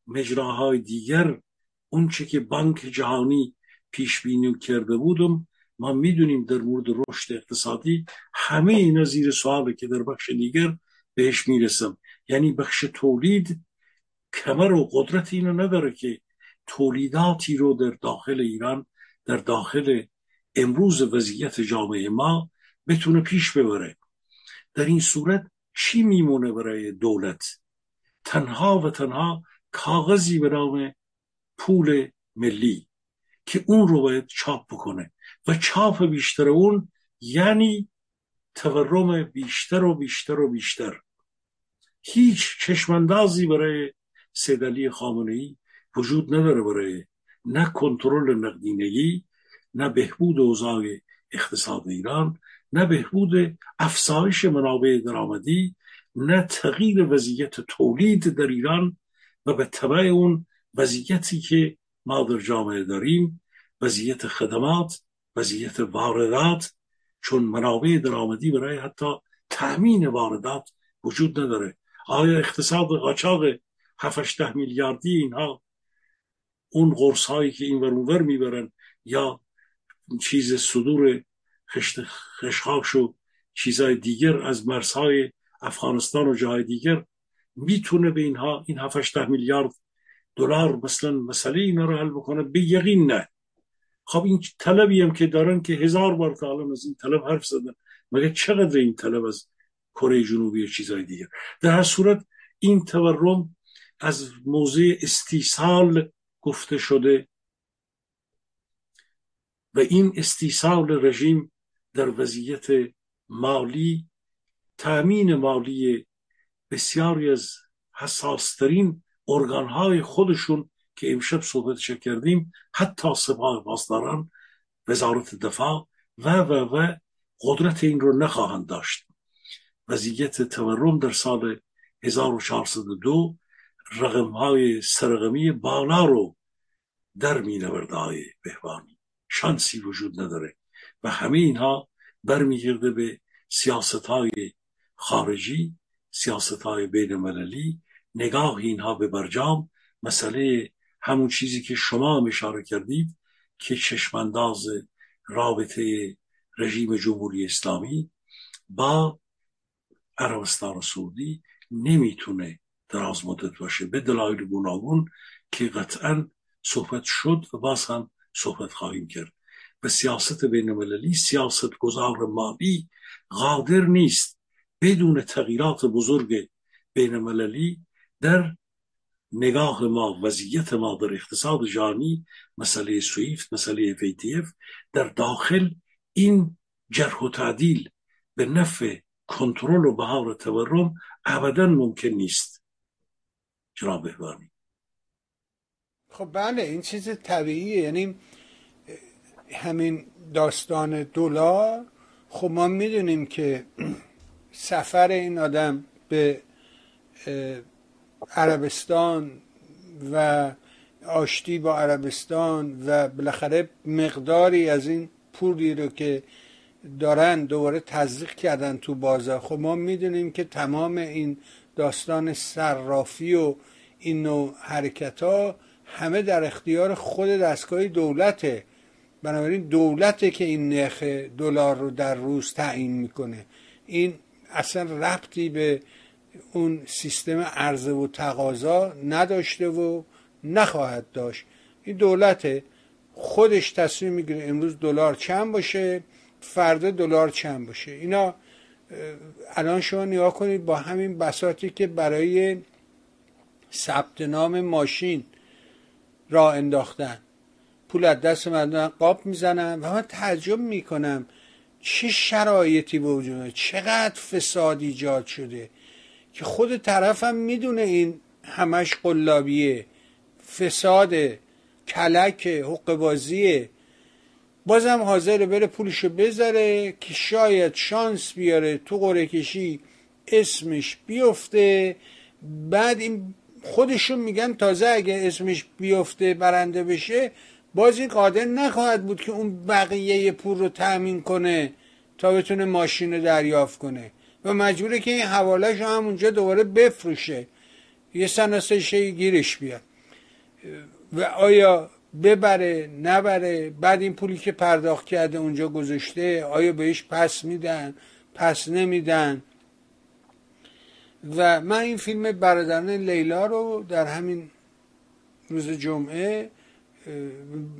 مجراهای دیگر اون چه که بانک جهانی پیش بینی کرده بودم، ما میدونیم در مورد رشد اقتصادی همه اینا زیر سواله که در بخش دیگر بهش میرسم. یعنی بخش تولید کمر و قدرت اینو نداره که تولیداتی رو در داخل ایران، در داخل امروز وضعیت جامعه ما بتونه پیش ببره. در این صورت چی میمونه برای دولت؟ تنها و تنها کاغذی به نام پول ملی که اون رو باید چاپ بکنه و چاپ بیشتر اون یعنی تورم بیشتر و بیشتر و بیشتر. هیچ چشماندازی برای سید علی خامنه ای وجود نداره، برای نه کنترل نقدینگی، نه بهبود اوضاع اقتصاد ایران، نه بهبود افزایش منابع درآمدی، نه تغییر وضعیت تولید در ایران و به تبع اون وضعیتی که ما در جامعه داریم، وضعیت خدمات، وضعیت واردات، چون منابع درآمدی برای حتی تأمین واردات وجود نداره. آیا اقتصاد قاچاق هفت هشت میلیاردی اینها، اون قرص هایی که این ور اون ور میبرن یا چیز صدور خشخاش و چیزهای دیگر از مرزهای افغانستان و جاهای دیگر، میتونه به اینها این هفت هشت میلیارد دلار مثلا مسئله اینا رو حل بکنه؟ به یقین نه. خب این طلبی هم که دارن که هزار بار تا الان از این طلب حرف زدن، مگر چقدر این طلب از کره جنوبی و چیزهای دیگر. در هر صورت این تورم از موضع استیصال گفته شده و این استیصال رژیم در وضعیت مالی، تامین مالی بسیاری از حساسترین ارگانهای خودشون که امشب صحبتش کردیم، حتی سپاه پاسداران، وزارت دفاع و و و قدرت این رو نخواهند داشت. وضعیت تورم در سال هزار و چهارصد و دو رقمهای سرقمی بالا رو در مینورده های بهبهانی، شانسی وجود نداره و همه اینها برمیگرده به سیاست های خارجی، سیاست های بین المللی، نگاه اینها به برجام، مسئله همون چیزی که شما اشاره کردید که چشمانداز رابطه رژیم جمهوری اسلامی با عربستان و سعودی نمیتونه دراز مدت باشه به دلایل گوناگون که قطعا صحبت شد و باز هم صحبت خواهیم کرد. و سیاست بین المللی، سیاست گذار مالی قادر نیست بدون تغییرات بزرگ بین المللی در نگاه ما، وضعیت ما در اقتصاد جهانی، مسئله سویفت، مسئله اف ای تی اف در داخل، این جرح و تعدیل به نفع کنترل و بهار تورم ابدا ممکن نیست. جناب بهبهانی: خب بله، این چیز طبیعیه، یعنی همین داستان دلار، خب ما میدونیم که سفر این آدم به عربستان و آشتی با عربستان و بالاخره مقداری از این پولی رو که دارن دوباره تزریق کردن تو بازار، خب ما میدونیم که تمام این داستان صرافی و این نوع حرکت ها همه در اختیار خود دستگاه دولته، بنابراین دولته که این نرخ دلار رو در روز تعیین میکنه. این اصلا ربطی به اون سیستم عرضه و تقاضا نداشته و نخواهد داشت. این دولته خودش تصمیم میگیره امروز دلار چند باشه، فردا دلار چند باشه. اینا الان شما نگاه کنید با همین بساطی که برای ثبت نام ماشین راه انداختن، پول از دست مردم قاب میزنن و من تعجب میکنم چه شرایطی وجود داره، چقدر فساد ایجاد شده که خود طرف هم میدونه این همش قلابیه، فساد، کلک، حقه‌بازیه، بازم حاضره بره پولشو بذاره که شاید شانس بیاره تو قرعه کشی اسمش بیفته. بعد این خودشون میگن تازه اگه اسمش بیفته برنده بشه باز این قادر نخواهد بود که اون بقیه پول رو تأمین کنه تا بتونه ماشین رو دریافت کنه و مجبوره که این حواله‌شو همونجا دوباره بفروشه، یه سناسشی گیرش بیاد و آیا ببره نبره. بعد این پولی که پرداخت کرده اونجا گذاشته آیا بهش پس میدن، پس نمیدن. و من این فیلم برادران لیلا رو در همین روز جمعه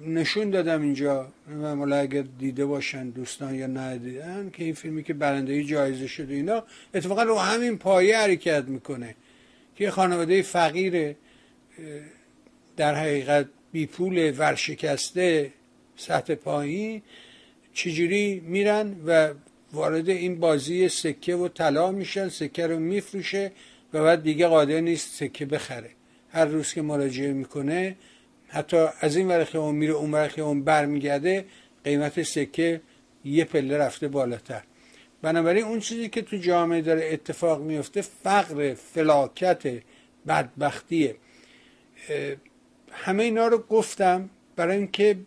نشون دادم اینجا، من اگر دیده باشن دوستان یا ندیدن، که این فیلمی که برنده جایزه شده اینا اتفاقا رو همین پایه حرکت میکنه که خانواده فقیر در حقیقت بی پول ورشکسته سطح پایین چجوری میرن و وارد این بازی سکه و طلا میشن، سکه رو میفروشه و بعد دیگه قادر نیست سکه بخره. هر روز که مراجعه میکنه حتی از این ور خیابون میره اون ور خیابون برمیگرده قیمت سکه یه پله رفته بالاتر. بنابراین اون چیزی که تو جامعه داره اتفاق میفته فقر، فلاکت، بدبختیه. همه اینا رو گفتم برای اینکه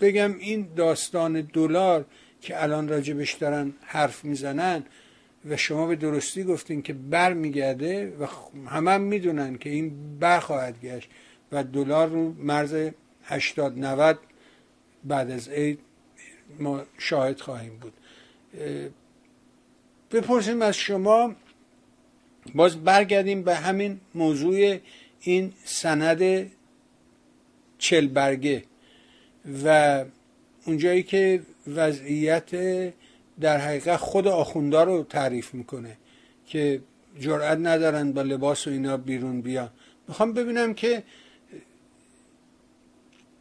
بگم این داستان دلار که الان راجبش دارن حرف میزنن و شما به درستی گفتین که برمیگرده و همه هم میدونن که این برخواهد گشت و دلار رو مرز هشتاد نود بعد از عید ما شاهد خواهیم بود. بپرسیم از شما، باز برگردیم به همین موضوع این سند چل برگه و اونجایی که وضعیت در حقیقت خود آخونده رو تعریف میکنه که جرئت ندارن با لباس و اینا بیرون بیان. میخوام ببینم که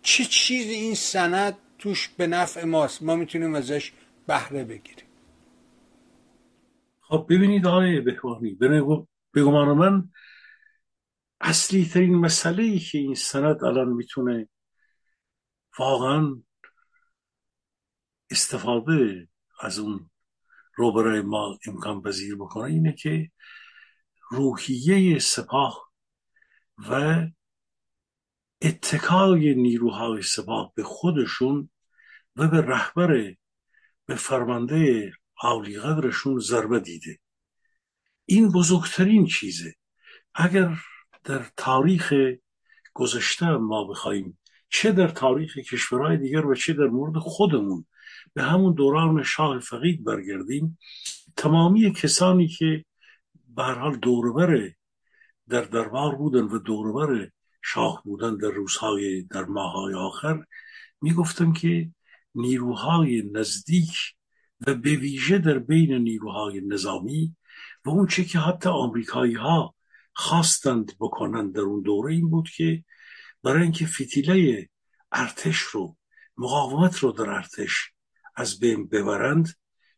چی چیز این سند توش به نفع ماست، ما میتونیم ازش بهره بگیریم. خب ببینید آقای بهبهانی، به گمان من اصلی ترین مسئله ای که این سند الان میتونه واقعا استفاده از اون رو برای ما امکان پذیر بکنه اینه که روحیه سپاه و اتکای نیروهای سپاه به خودشون و به رهبر، به فرمانده عالی قدرشون ضربه دیده. این بزرگترین چیزه. اگر در تاریخ گذشته ما بخوایم، چه در تاریخ کشورهای دیگر و چه در مورد خودمون، به همون دوران شاه الفقید برگردیم، تمامی کسانی که به هر حال دوربر در دربار بودن و دوربر شاه بودن در روزهای در ماهای آخر، میگفتن که نیروهای نزدیک و به ویژه در بین نیروهای نظامی و اون چه که حتی آمریکایی ها خواستند بکنند در اون دوره این بود که برای اینکه فتیله ارتش رو، مقاومت رو در ارتش از بین ببرند،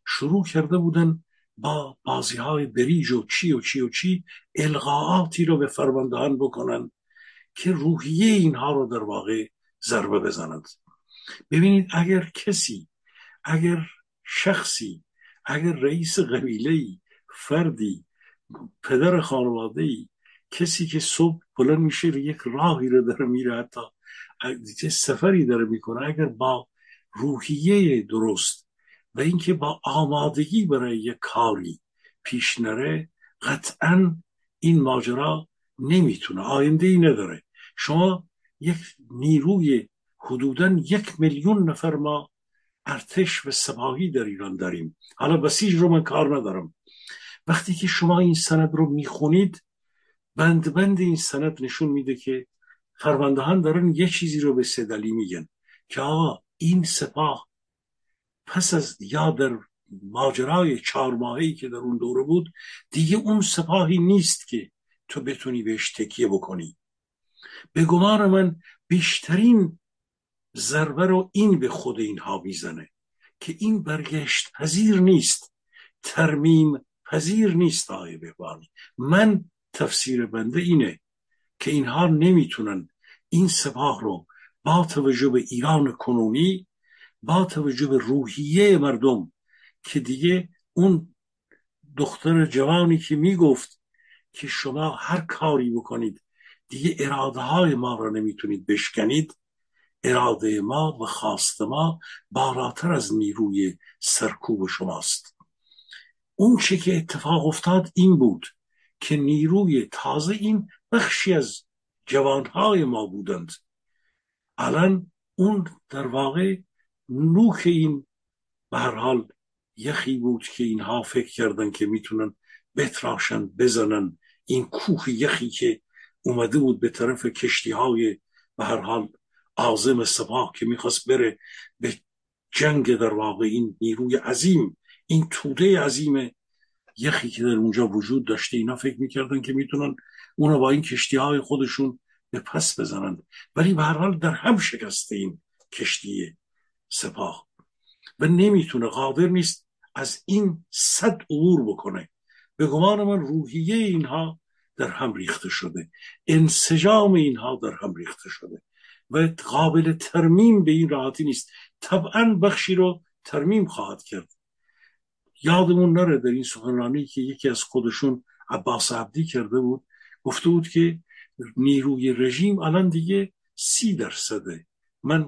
شروع کرده بودن با بازی های بریج و چی و چی و چی القاعاتی رو به فرماندهان بکنند که روحیه اینها رو در واقع ضربه بزنند. ببینید اگر کسی، اگر شخصی، اگر رئیس قبیله‌ای، فردی، پدر خانواده‌ای، کسی که صبح بلند میشه یک راهی رو داره میره، حتی چه سفری داره میکنه، اگر با روحیه درست و اینکه با آمادگی برای یک کاری پیش نره، قطعاً این ماجرا نمیتونه، آینده ای نداره. شما یک نیروی حدوداً یک میلیون نفر ما ارتش و سپاهی در ایران داریم، حالا بسیج رو من کار ندارم. وقتی که شما این سند رو میخونید، بند بند این سند نشون میده که فرماندهان دارن یه چیزی رو به سید علی میگن که آقا این سپاه پس از یا در ماجرای چهار ماهی که در اون دوره بود دیگه اون سپاهی نیست که تو بتونی بهش تکیه بکنی. به گمان من بیشترین ضربه رو این به خود اینها میزنه که این برگشت پذیر نیست، ترمیم پذیر نیست. آقای بهبهانی، من تفسیر بنده اینه که اینها نمیتونن این سپاه رو با توجه به ایران کنونی، با توجه به روحیه مردم که دیگه اون دختر جوانی که میگفت که شما هر کاری بکنید دیگه اراده های ما رو نمیتونید بشکنید، اراده ما و خواست ما بالاتر از نیروی سرکوب شماست. اون چه که اتفاق افتاد این بود که نیروی تازه، این بخشی از جوانهای ما بودند، الان اون در واقع نوک این به هر حال یخی بود که اینها فکر کردن که میتونن بتراشن، بزنن این کوه یخی که اومده بود به طرف کشتی های به هر حال عظیم سپاه که میخواست بره به جنگ در واقع این نیروی عظیم، این توده عظیم یخی که در اونجا وجود داشته. اینا فکر میکردن که میتونن اونا با این کشتی های خودشون به پس بزنند، ولی به هر حال در هم شکسته این کشتی سپاه و نمیتونه، قادر نیست از این صد عبور بکنه. به گمان من روحیه اینها در هم ریخته شده، انسجام اینها در هم ریخته شده و قابل ترمیم به این راحتی نیست. طبعا بخشی رو ترمیم خواهد کرد. یادمون نره در این سخنرانی که یکی از خودشون عباس عبدی کرده بود، گفته بود که نیروی رژیم الان دیگه سی درصده. من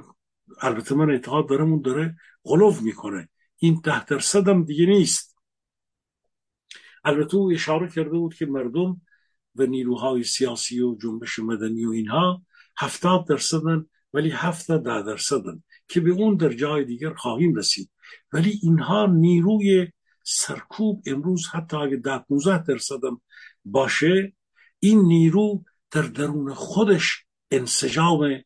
البته من اعتقاد دارم اون داره غلو میکنه، این ده درصد هم دیگه نیست. البته او اشاره کرده بود که مردم و نیروهای سیاسی و جنبش مدنی و اینها هفتاد درصدن، ولی هفته ده درصدن که به اون در جای دیگر خواهیم رسید. ولی اینها نیروی سرکوب امروز حتی اگه ده پونزده درصدم باشه، این نیرو در درون خودش انسجام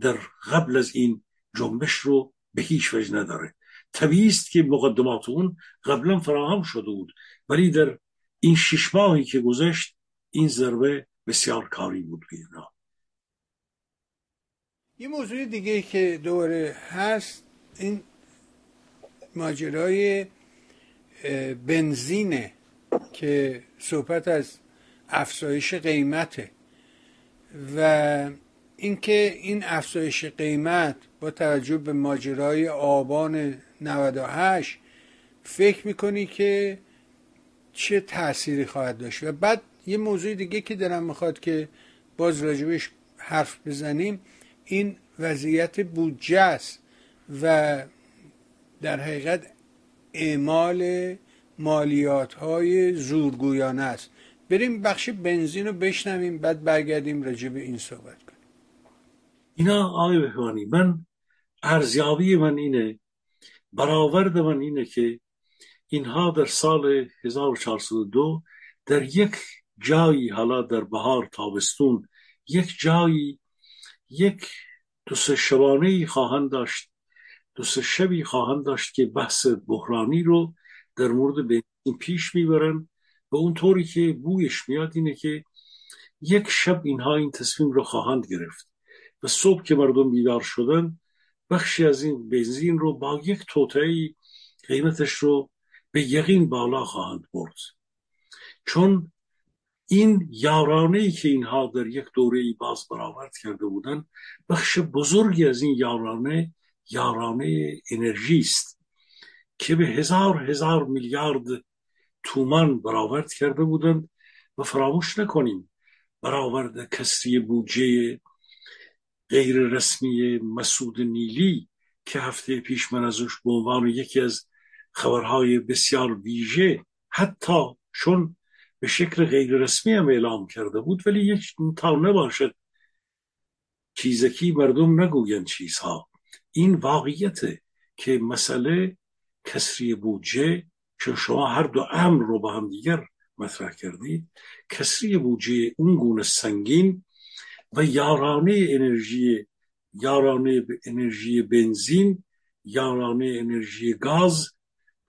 در قبل از این جنبش رو به هیچ وجه نداره. طبیعی است که مقدمات اون قبلا فراهم شده بود، ولی در این شش ماهی که گذشت این ضربه بسیار کاری بود به ایران. یه موضوع دیگه که دوره هست این ماجرای بنزینه که صحبت از افزایش قیمته و اینکه این افزایش قیمت با توجه به ماجرای آبان نود و هشت فکر میکنی که چه تأثیری خواهد داشت؟ و بعد یه موضوع دیگه که دارم میخواد که باز راجبش حرف بزنیم این وضعیت بودجه است و در حقیقت اعمال مالیات های زورگویانه است. بریم بخش بنزین رو بشنویم بعد برگردیم راجع به این صحبت کنیم. اینا آقای بهبهانی، من ارزیابی من اینه، برآورد من اینه که اینها در سال هزار و چهارصد و دو در یک جایی، حالا در بهار تابستون، یک جایی یک دو سه شبانه‌ای خواهند داشت، دو سه شبی خواهند داشت که بحث بحرانی رو در مورد بنزین پیش میبرن و اون طوری که بویش میاد اینه که یک شب اینها این تصمیم رو خواهند گرفت و صبح که مردم بیدار شدن بخشی از این بنزین رو با یک توطئه‌ای قیمتش رو به یقین بالا خواهند برد، چون این یارانه‌ای که اینها در یک دوره‌ای باز برآورد کرده بودن بخش بزرگی از این یارانه یارانه انرژی است که به هزار هزار میلیارد تومان برآورد کرده بودند. و فراموش نکنیم برآورد کسری بودجه غیر رسمی مسعود نیلی که هفته پیش من ازش به عنوان یکی از خبرهای بسیار ویژه، حتی چون به شکل غیر رسمی هم اعلام کرده بود، ولی یک تا نباشد چیزکی مردم نگوین چیزها، این واقعیته که مسئله کسری بودجه، چون شما هر دو امر رو با هم دیگر مطرح کردید، کسری بودجه اون گونه سنگین و یارانه انرژی یارانه انرژی بنزین، یارانه انرژی گاز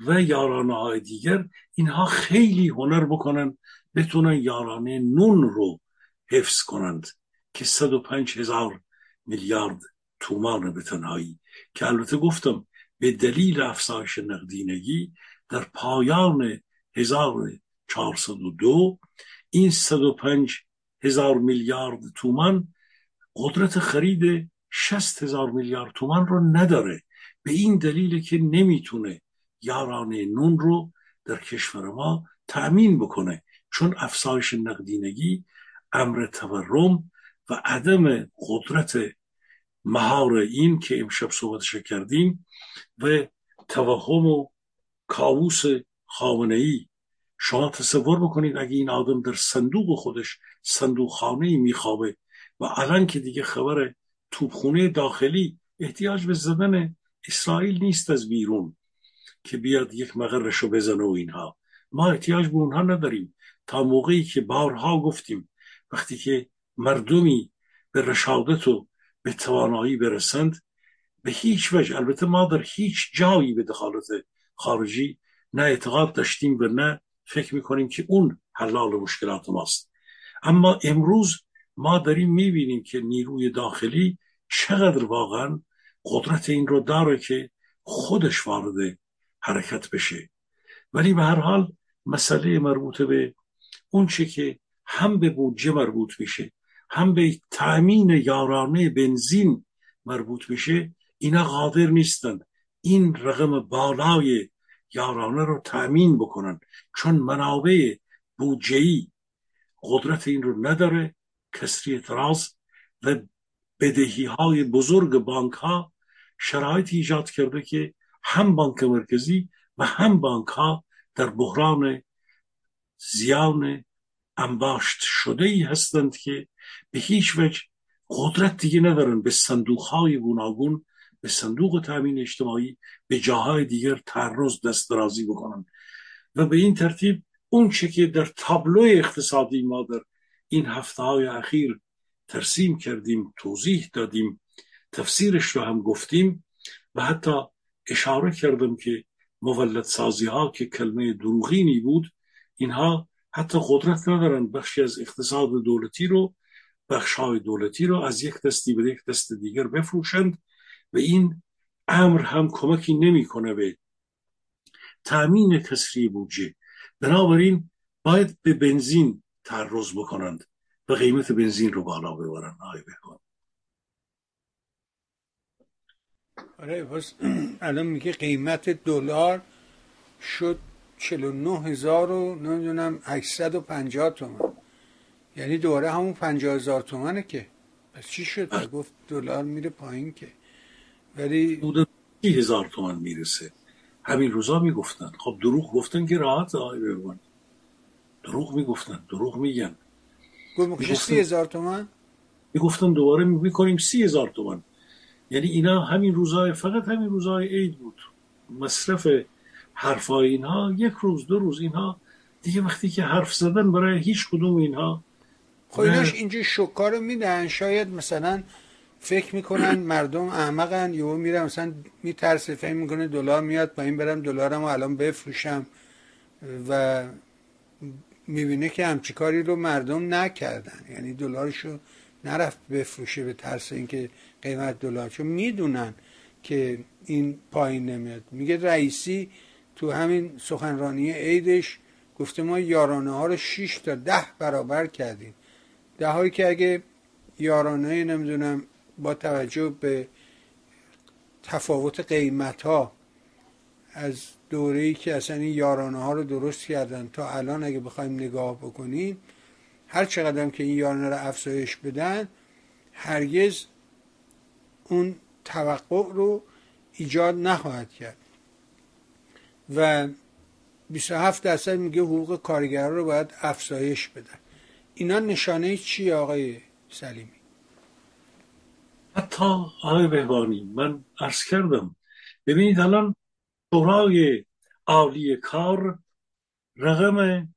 و یارانه های دیگر، اینها خیلی هنر بکنن بتونن یارانه نون رو حفظ کنند که صد و پنج هزار میلیارد تومان به تنهایی، که البته گفتم به دلیل افزایش نقدینگی در پایان هزار و چهارصد و دو این صد و پنج هزار میلیارد تومان قدرت خرید شصت هزار میلیارد تومان رو نداره. به این دلیل که نمیتونه یارانه نون رو در کشور ما تأمین بکنه، چون افزایش نقدینگی امر تورم و عدم قدرت مهار این که امشب صحبتش کردیم و توهم و کاووس خامنه ای. شما تصور بکنید اگه این آدم در صندوق خودش صندوق خانه ای میخوابه و الان که دیگه خبر توپخانه داخلی احتیاج به زدن اسرائیل نیست از بیرون که بیاد یک مقرشو بزنه و اینها، ما احتیاج به اونها نداریم. تا موقعی که بارها گفتیم وقتی که مردمی به رشادت و به توانایی برسند به هیچ وجه، البته ما در هیچ جایی به دخالت خارجی نه اعتقاد داشتیم و نه فکر میکنیم که اون حلال مشکلات ماست، اما امروز ما داریم میبینیم که نیروی داخلی چقدر واقعا قدرت این رو داره که خودش وارد حرکت بشه. ولی به هر حال مسئله مربوط به اون چه که هم به بودجه مربوط میشه هم به تأمین یارانه بنزین مربوط میشه، اینا قادر نیستن این رقم بالای یارانه رو تأمین بکنن، چون منابع بودجه‌ای قدرت این رو نداره، کسری اعتراض و بدهی‌های بزرگ بانک‌ها شرایط ایجاد کرده که هم بانک مرکزی و هم بانک‌ها در بحران زیان انباشت شده‌ای هستند که به هیچ وجه قدرت دیگه ندارن به صندوق‌های گوناگون، به صندوق تأمین اجتماعی، به جاهای دیگر تعرض دست درازی بکنن. و به این ترتیب اون چه که در تابلو اقتصادی ما در این هفته‌های اخیر ترسیم کردیم، توضیح دادیم، تفسیرش رو هم گفتیم و حتی اشاره کردم که مولد سازی ها که کلمه دروغینی بود، اینها حتی قدرت ندارن بخشی از اقتصاد دولتی رو، بخش‌های دولتی رو از یک دستی به یک دست دیگر بفروشند و این امر هم کمکی نمی‌کنه به تامین کسری بودجه. بنابراین باید به بنزین تعرض بکنند و قیمت بنزین رو بالا ببرند. آقای بهبهانی آره، پس الان میگه قیمت دلار شد چهل و نه هزار و هشتصد و پنجاه تومان، یعنی دوره همون پنجاه هزار تومانه که پس چی شد؟ گفت دلار میره پایین که ولی حدود سی هزار تومان میرسه. همین روزا میگفتن، خب دروغ گفتن که راحت آقای بهبهانی، دروغ میگفتن، دروغ میگن. گفتم سی هزار تومان میگفتن، دوباره میکنیم سی هزار تومان. یعنی اینا همین روزای، فقط همین روزای عید بود مصرف حرفای اینها، یک روز دو روز. اینها دیگه وقتی که حرف زدن برای هیچ کدوم اینها خودش اینجا شوکا رو میدن. شاید مثلا فکر میکنن مردم احمقن، یهو میرن مثلا میترسه، فکر میکنه دلار میاد پایین، برم دلارمو الان بفروشم و میبینه که همچی کاری رو مردم نکردن، یعنی دلارشو نرفت بفروشه به ترس اینکه قیمت دلار، چون میدونن که این پایین نمیاد. میگه رئیسی تو همین سخنرانی عیدش گفته ما یارانه ها رو شش تا ده برابر کردیم، ده هایی که اگه یارانه نمیدونم با توجه به تفاوت قیمت ها از دوره‌ای که اصلا این یارانه ها رو درست کردن تا الان اگه بخوایم نگاه بکنیم، هر چقدر هم که این یارانه رو افزایش بدن هرگز اون توقع رو ایجاد نخواهد کرد. و بیست و هفت درصد میگه حقوق کارگرها رو باید افزایش بدن. اینا نشانه چی آقای سلیمی؟ حتی آقای بهبهانی من عرض کردم، ببینید الان شورای عالی کار رقم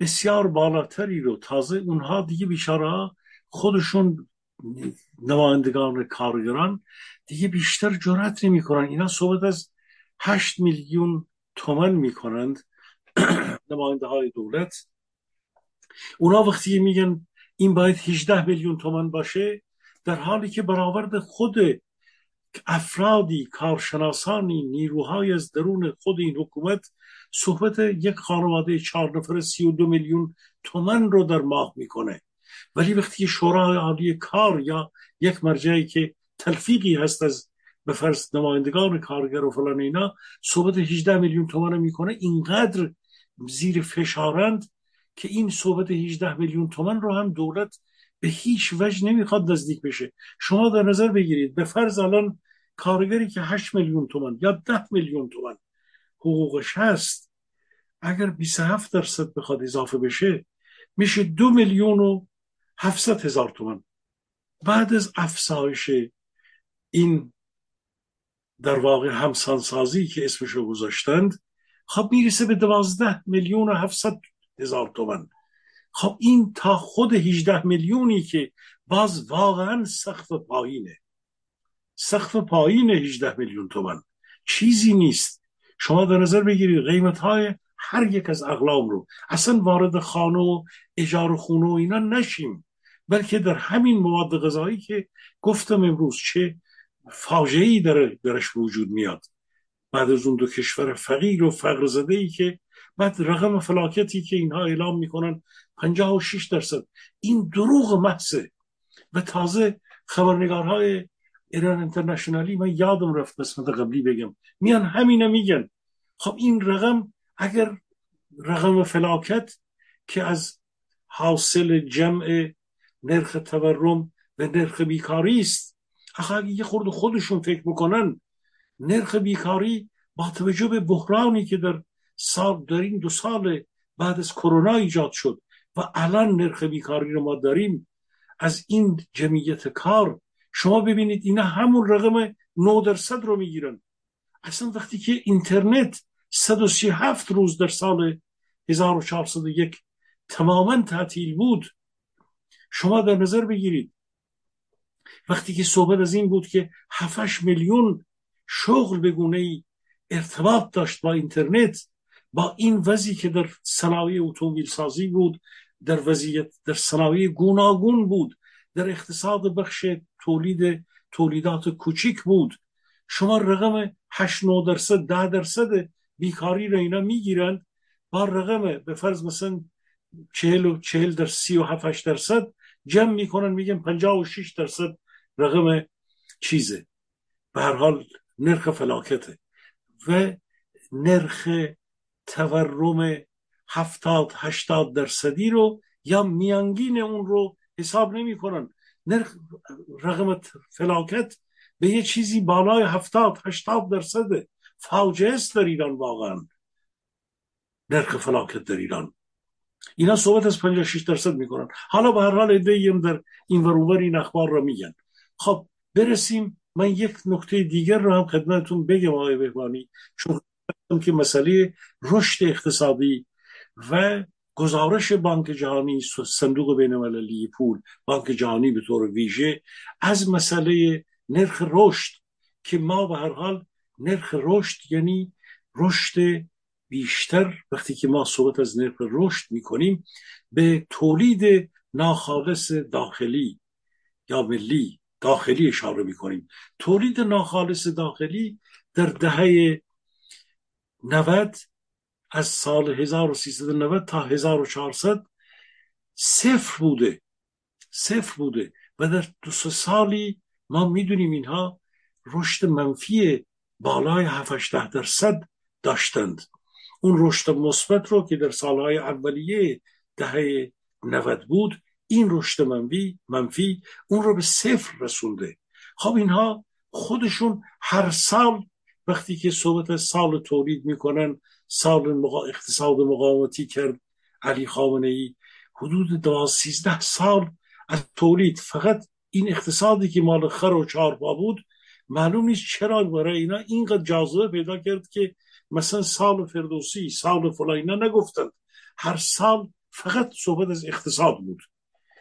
بسیار بالاتری رو، تازه اونها دیگه بیچاره‌ها خودشون نمایندگان کارگران دیگه بیشتر جرأت نمی‌کنن، اینا صحبت از هشت میلیون تومان می‌کنند نماینده‌های دولت. اونا وقتی میگن این باید هجده میلیون تومان باشه، در حالی که برآورد خود افرادی، کارشناسانی، نیروهای از درون خود این حکومت، صحبت یک خانواده چهار نفره سی و دو میلیون تومان رو در ماه میکنه. ولی وقتی شورای عالی کار یا یک مرجعی که تلفیقی هست از به فرض نمایندگان کارگر و فلان اینا، صحبت هجده میلیون تومان میکنه، اینقدر زیر فشارند که این صحبت هجده میلیون تومان رو هم دولت به هیچ وجه نمیخواد نزدیک بشه. شما در نظر بگیرید به فرض الان کارگری که هشت میلیون تومان یا ده میلیون تومان حقوقش هست، اگر بیست و هفت درصد بخواد اضافه بشه میشه دو میلیون و هفتصد هزار تومان. بعد از افزایش این در واقع همسانسازی که اسمشو گذاشتند، خب میرسه به دوازده میلیون و هفتصد هزار تومان. خب این تا خود هجده میلیونی که باز واقعا سقف پایینه، سقف پایینه هجده میلیون تومان چیزی نیست. شما در نظر بگیرید قیمت های هر یک از اقلام رو، اصلا وارد خانه و اجاره خونه و اینا نشیم، بلکه در همین مواد غذایی که گفتم امروز چه فاجعه‌ای داره درش وجود میاد، بعد از اون دو کشور فقیر و فقرزده‌ای که بعد رقم فلاکتی که اینها اعلام میکنن پنجاه و شش درصد، این دروغ محضه. و تازه خبرنگارهای ایران اینترنشنالی، من یادم رفت قسمت قبلی بگم، میان همینا میگن خب این رقم، اگر رقم فلاکت که از حاصل جمع نرخ تورم و نرخ بیکاری است، اگه یه خورده خودشون فکر بکنن، نرخ بیکاری با توجه به بحرانی که در سال در این دو سال بعد از کرونا ایجاد شد و الان نرخ بیکاری رو ما داریم از این جمعیت کار، شما ببینید اینا همون رقم نه درصد رو میگیرن. اصلا وقتی که اینترنت صد و سی و هفت روز در سال هزار و چهارصد و یک تماما تعطیل بود، شما در نظر بگیرید وقتی که صحبت از این بود که هفت میلیون شغل به گونه‌ای ارتباط داشت با اینترنت، با این وضعی که در صنایع اتومبیل سازی بود، در وضعیت در صنایع گوناگون بود، در اقتصاد بخش تولید تولیدات کوچیک بود، شما رقم هشت نه درصد ده درصد بیکاری را اینا میگیرن با رقم به فرض مثلا چهل و چهل در سی و هفت درصد جمع میکنن میگن پنجاه و شش درصد رقم چیزه. به هر حال نرخ فلاکته و نرخ تورم هفتاد هشتاد درصدی رو یا میانگین اون رو حساب نمی کنن. نرخ رقم فلاکت به یه چیزی بالای هفتاد هشتاد درصده. فوجه است در ایران واقعا نرخ فلاکت در ایران. اینا صحبت از پنجاه و شش درصد میکنن. حالا به هر حال ایده‌ایم در این ورور این اخبار رو میگن. خب برسیم، من یک نکته دیگر رو هم خدمتتون بگم آقای بهبهانی، چون که مسئله رشد اقتصادی و گزارش بانک جهانی، صندوق بین المللی پول، بانک جهانی به طور ویژه از مسئله نرخ رشد که ما به هر حال نرخ رشد یعنی رشد بیشتر، وقتی که ما صحبت از نرخ رشد میکنیم به تولید ناخالص داخلی یا ملی داخلی اشاره میکنیم. تولید ناخالص داخلی در دهه نود، از سال هزار و سیصد و نود تا هزار و چهارصد صفر بوده، صفر بوده و در دو سالی ما میدونیم اینها رشد منفی بالای هفت هشت درصد داشتند. اون رشد مثبت رو که در سالهای اولیه دهه نود بود، این رشد منفی منفی اون رو به صفر رسونده. خب اینها خودشون هر سال وقتی که صحبت از سال تولید میکنن، سال مقا... اقتصاد مقاومتی کرد علی خامنه ای، حدود دوازده سال از تولید، فقط این اقتصادی که مال خر و چارپا بود معلوم نیست چرا برای اینا اینقدر جاذبه پیدا کرد که مثلا سال فردوسی، سال فلان اینا نگفتند. هر سال فقط صحبت از اقتصاد بود،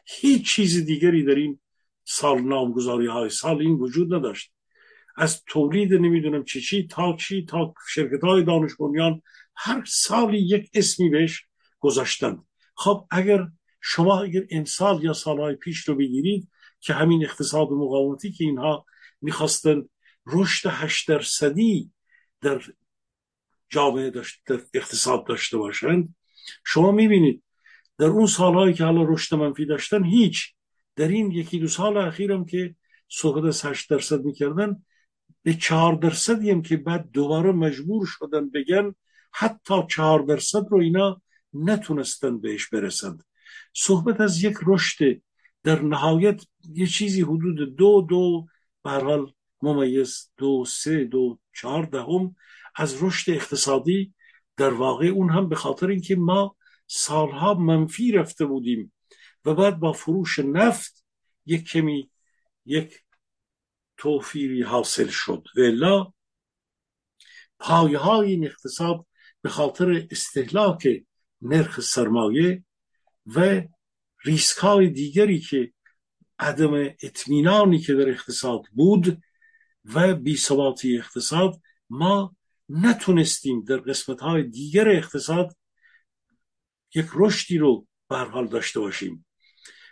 هیچ چیز دیگری در این سال نامگذاری های سال این وجود نداشت. از تولید نمیدونم چی چی تا چی تا شرکت های دانش بنیان، هر سالی یک اسمی بهش گذاشتند. خب اگر شما اگر امسال یا سالهای پیش رو بگیرید که همین اقتصاد مقاومتی که اینها میخواستند رشد هشت درصدی در جامعه داشت، در اقتصاد داشته باشند، شما میبینید در اون سالهایی که حالا رشد منفی داشتن هیچ، در این یکی دو سال اخیرم که صحبت از هشت درصد میکردن به چهار درصدی هم که بعد دوباره مجبور شدن بگن، حتی چهار درصد رو اینا نتونستن بهش برسند. صحبت از یک رشد در نهایت یه چیزی حدود دو دو به هر حال ممیز دو سه دو چهار دهم از رشد اقتصادی در واقع، اون هم به خاطر اینکه ما سالها منفی رفته بودیم و بعد با فروش نفت یک کمی یک توفیری حاصل شد و الا پایه های این اقتصاد به خاطر استهلاک نرخ سرمایه و ریسک های دیگری که عدم اطمینانی که در اقتصاد بود و بی‌ثباتی اقتصاد، ما نتونستیم در قسمت های دیگر اقتصاد یک رشدی رو به هر حال داشته باشیم.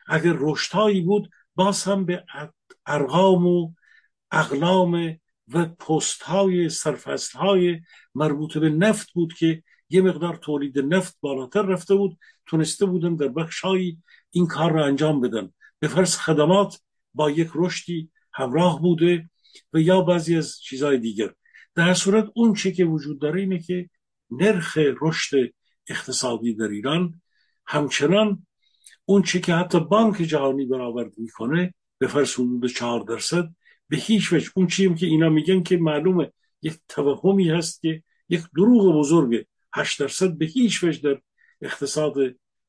اگر رشد هایی بود باز هم به ارقام و اقلام و پست های سرفصل های مربوط به نفت بود که یه مقدار تولید نفت بالاتر رفته بود، تونسته بودن در بخش هایی این کار رو انجام بدن. به فرض خدمات با یک رشدی همراه بوده و یا بعضی از چیزهای دیگر. در صورت اون چه که وجود داره اینه که نرخ رشد اقتصادی در ایران همچنان اون چه که حتی بانک جهانی برآورد میکنه به فرض حدود چهار درصد به هیچ وجه، اون چیزی که اینا میگن که معلومه یک توهمی هست که یک دروغ بزرگه، هشت درصد به هیچ وجه در اقتصاد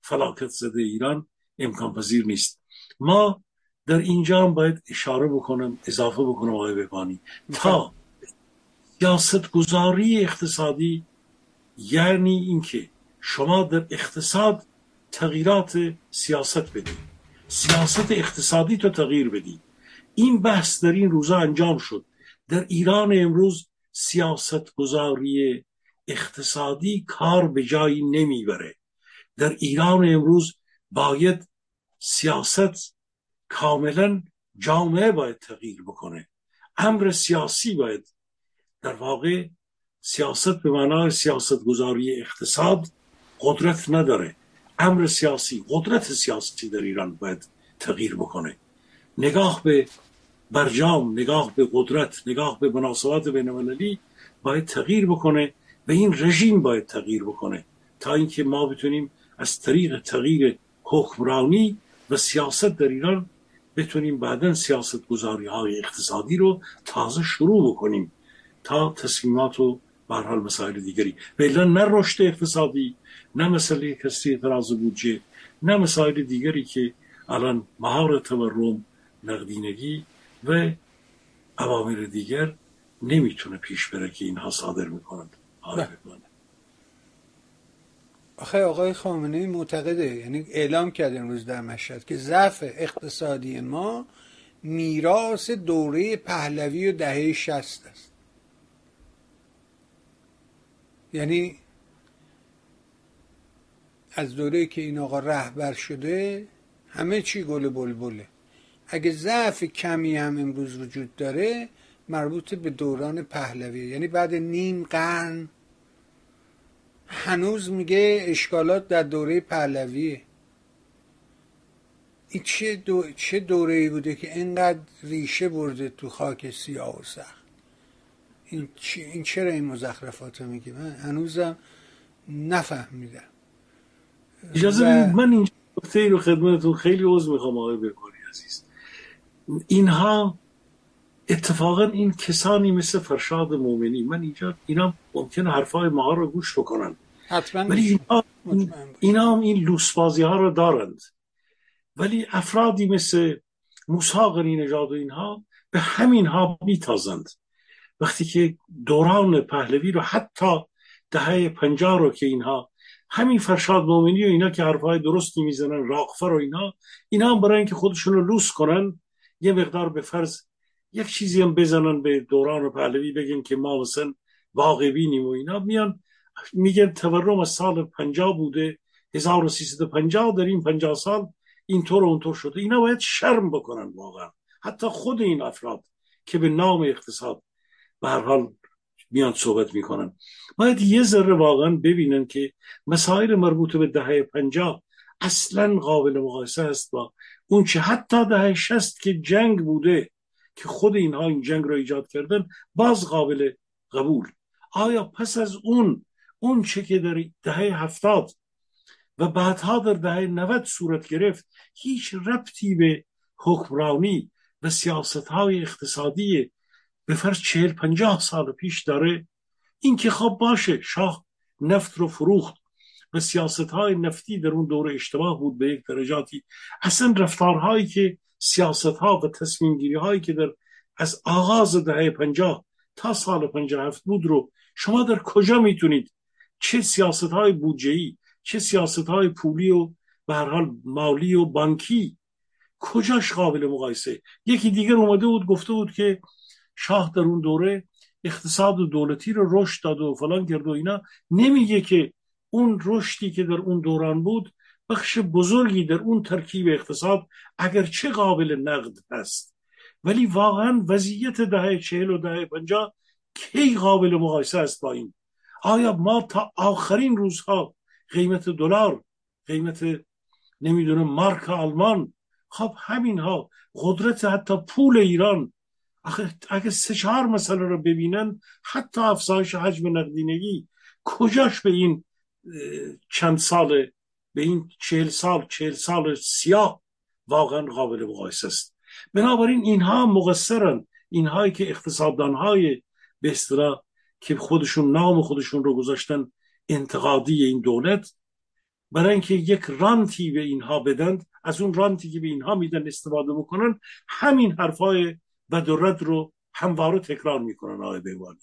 فلاکت زده ایران امکان پذیر نیست. ما در اینجا هم باید اشاره بکنم، اضافه بکنم آقای بهبهانی، تا سیاست گذاری اقتصادی یعنی اینکه شما در اقتصاد تغییرات سیاست بدید، سیاست اقتصادی تو تغییر بدید. این بحث در این روزا انجام شد. در ایران امروز سیاست گذاری اقتصادی کار به جایی نمیبره. در ایران امروز باید سیاست کاملا، جامعه باید تغییر بکنه، امر سیاسی باید، در واقع سیاست به معنای سیاست گذاری اقتصاد قدرت نداره، امر سیاسی، قدرت سیاسی در ایران باید تغییر بکنه. نگاه به برجام، نگاه به قدرت، نگاه به مناسبات بین‌المللی باید تغییر بکنه و این رژیم باید تغییر بکنه تا اینکه ما بتونیم از طریق تغییر حکمرانی و سیاست در ایران بتونیم بعداً سیاست گذاری‌های اقتصادی رو تازه شروع بکنیم تا تصمیمات و به هر حال مسائل دیگری. بلا نه رشد اقتصادی، نه مسئله کسی تراز بودجه، نه مسائل دیگری که الان مهار تورم، نقدینگی و عوامل دیگر نمیتونه پیش بره که اینها صادر میکنند. آخه آقای خامنه ای معتقده، یعنی اعلام کرده امروز در مشهد که ضعف اقتصادی ما میراث دوره پهلوی و دهه شصت است. یعنی از دوره که این آقا رهبر شده همه چی گل بلبله. اگه ضعف کمی هم امروز وجود داره مربوط به دوران پهلوی، یعنی بعد نیم قرن هنوز میگه اشکالات در دوره پهلویه. این چه, دو... چه دوره‌ای بوده که اینقدر ریشه برده تو خاک سیاه و سخت؟ این, چ... این چرا این مزخرفات رو میگه؟ من هنوزم نفهمیدم. اجازه بدید و... من این نکته رو خدمتتون خیلی عرض میخوام آقای بهبهانی عزیز. اینها اتفاقا این کسانی مثل فرشاد مومنی، من اینجا اینا ممکنه حرفای ما رو گوش بکنن حتما، ولی اینا, اینا هم این لوسبازی ها رو دارند، ولی افرادی مثل موسی قری نژاد و اینها به همین ها میتازند. وقتی که دوران پهلوی رو حتی دهه پنجاه رو که اینها همین فرشاد مومنی و اینا که حرفای درستی میزنن، راقفر و اینا، اینا هم برای اینکه خودشون رو لوس کنن یه مقدار به فرض یک چیزی هم بزنن به دوران پهلوی، بگن که ما مثلا واقع بینیم و اینا، میان میگن تورم از سال پنجاه بوده، هزار و سیصد و پنجاه در این پنجاه سال اینطور و اونطور شده. اینا باید شرم بکنن واقعا، حتی خود این افراد که به نام اقتصاد به هر حال میان صحبت میکنن باید یه ذره واقعا ببینن که مسائل مربوط به دهه پنجاه اصلا قابل مقایسه است با اون چه حتی دهه شصت که جنگ بوده که خود اینها این جنگ رو ایجاد کردن باز قابل قبول. آیا پس از اون اون چه که در دهه هفتاد و بعدها در دهه نود صورت گرفت هیچ ربطی به حکمرانی و سیاست‌های اقتصادی به فرض چهل پنجاه سال پیش داره؟ این که خب باشه، شاه نفت رو فروخت و سیاست‌های نفتی در اون دوره اشتباه بود به یک درجاتی، اصلا رفتارهایی که سیاست‌ها و تصمیم‌گیری‌هایی که در از آغاز دهه پنجاه تا سال پنجاه و هفت بود رو شما در کجا میتونید، چه سیاست‌های بودجه‌ای، چه سیاست‌های پولی و به هر حال مالی و بانکی، کجاش قابل مقایسه؟ یکی دیگر اومده بود گفته بود که شاه در اون دوره اقتصاد و دولتی رو رشد داد و فلان کرد و اینا، نمیگه که اون رشدی که در اون دوران بود بخش بزرگی در اون ترکیب اقتصاد اگرچه قابل نقد هست ولی واقعا وضعیت دهه چهل و دهه پنجاه کی قابل مقایسه است با این؟ آیا ما تا آخرین روزها قیمت دلار، قیمت نمیدونم مارک آلمان، خب همین ها قدرت حتی پول ایران، اگه سه چهار مسئله رو ببینن، حتی افزایش حجم نقدینگی کجاش به این چند ساله، به این چهل سال، چهل سال سیاه واقعا قابل مقایسه است. بنابراین اینها مقصرن، اینهایی که اقتصاددانهای به اصطلاح که خودشون نام خودشون رو گذاشتن انتقادی این دولت، برای اینکه یک رانتی به اینها بدند، از اون رانتی که به اینها میدن استفاده بکنن، همین حرفای بدرد رو همواره تکرار میکنن. آقای بهبهانی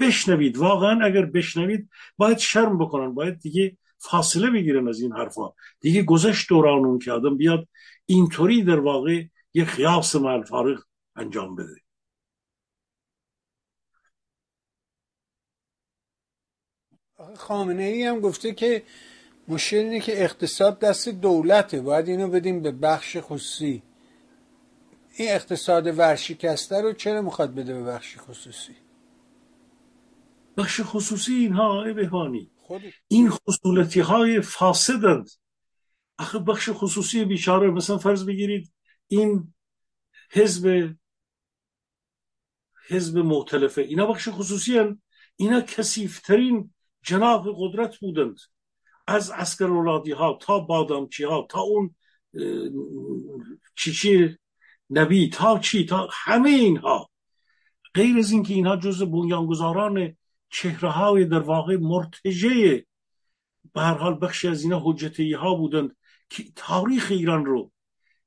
بشنوید، واقعا اگر بشنوید باید شرم بکنن، باید دیگه فاصله بگیرن از این حرفا. دیگه گذشت دوران اون که آدم بیاد اینطوری در واقع یه قیاس مع فارق انجام بده. خامنه ای هم گفته که مشکل اینه که اقتصاد دست دولته، باید اینو بدیم به بخش خصوصی. این اقتصاد ورشکسته رو چرا میخواد بده به بخش خصوصی؟ بخش خصوصی اینها آقای بهبهانی این خصولتی های فاسدند. آخه بخش خصوصی بیچاره، مثلا فرض بگیرید این حزب حزب مختلفه، اینا بخش خصوصی هستند، اینا کثیف‌ترین جناح قدرت بودند، از عسکرولادی ها تا بادامچی ها تا اون چیچی نبی تا چی تا همه اینها، غیر از این که اینها جزء بنیانگذاران چهره های در واقع مرتجع به هر حال بخشی از اینا حجتی ها بودند که تاریخ ایران رو،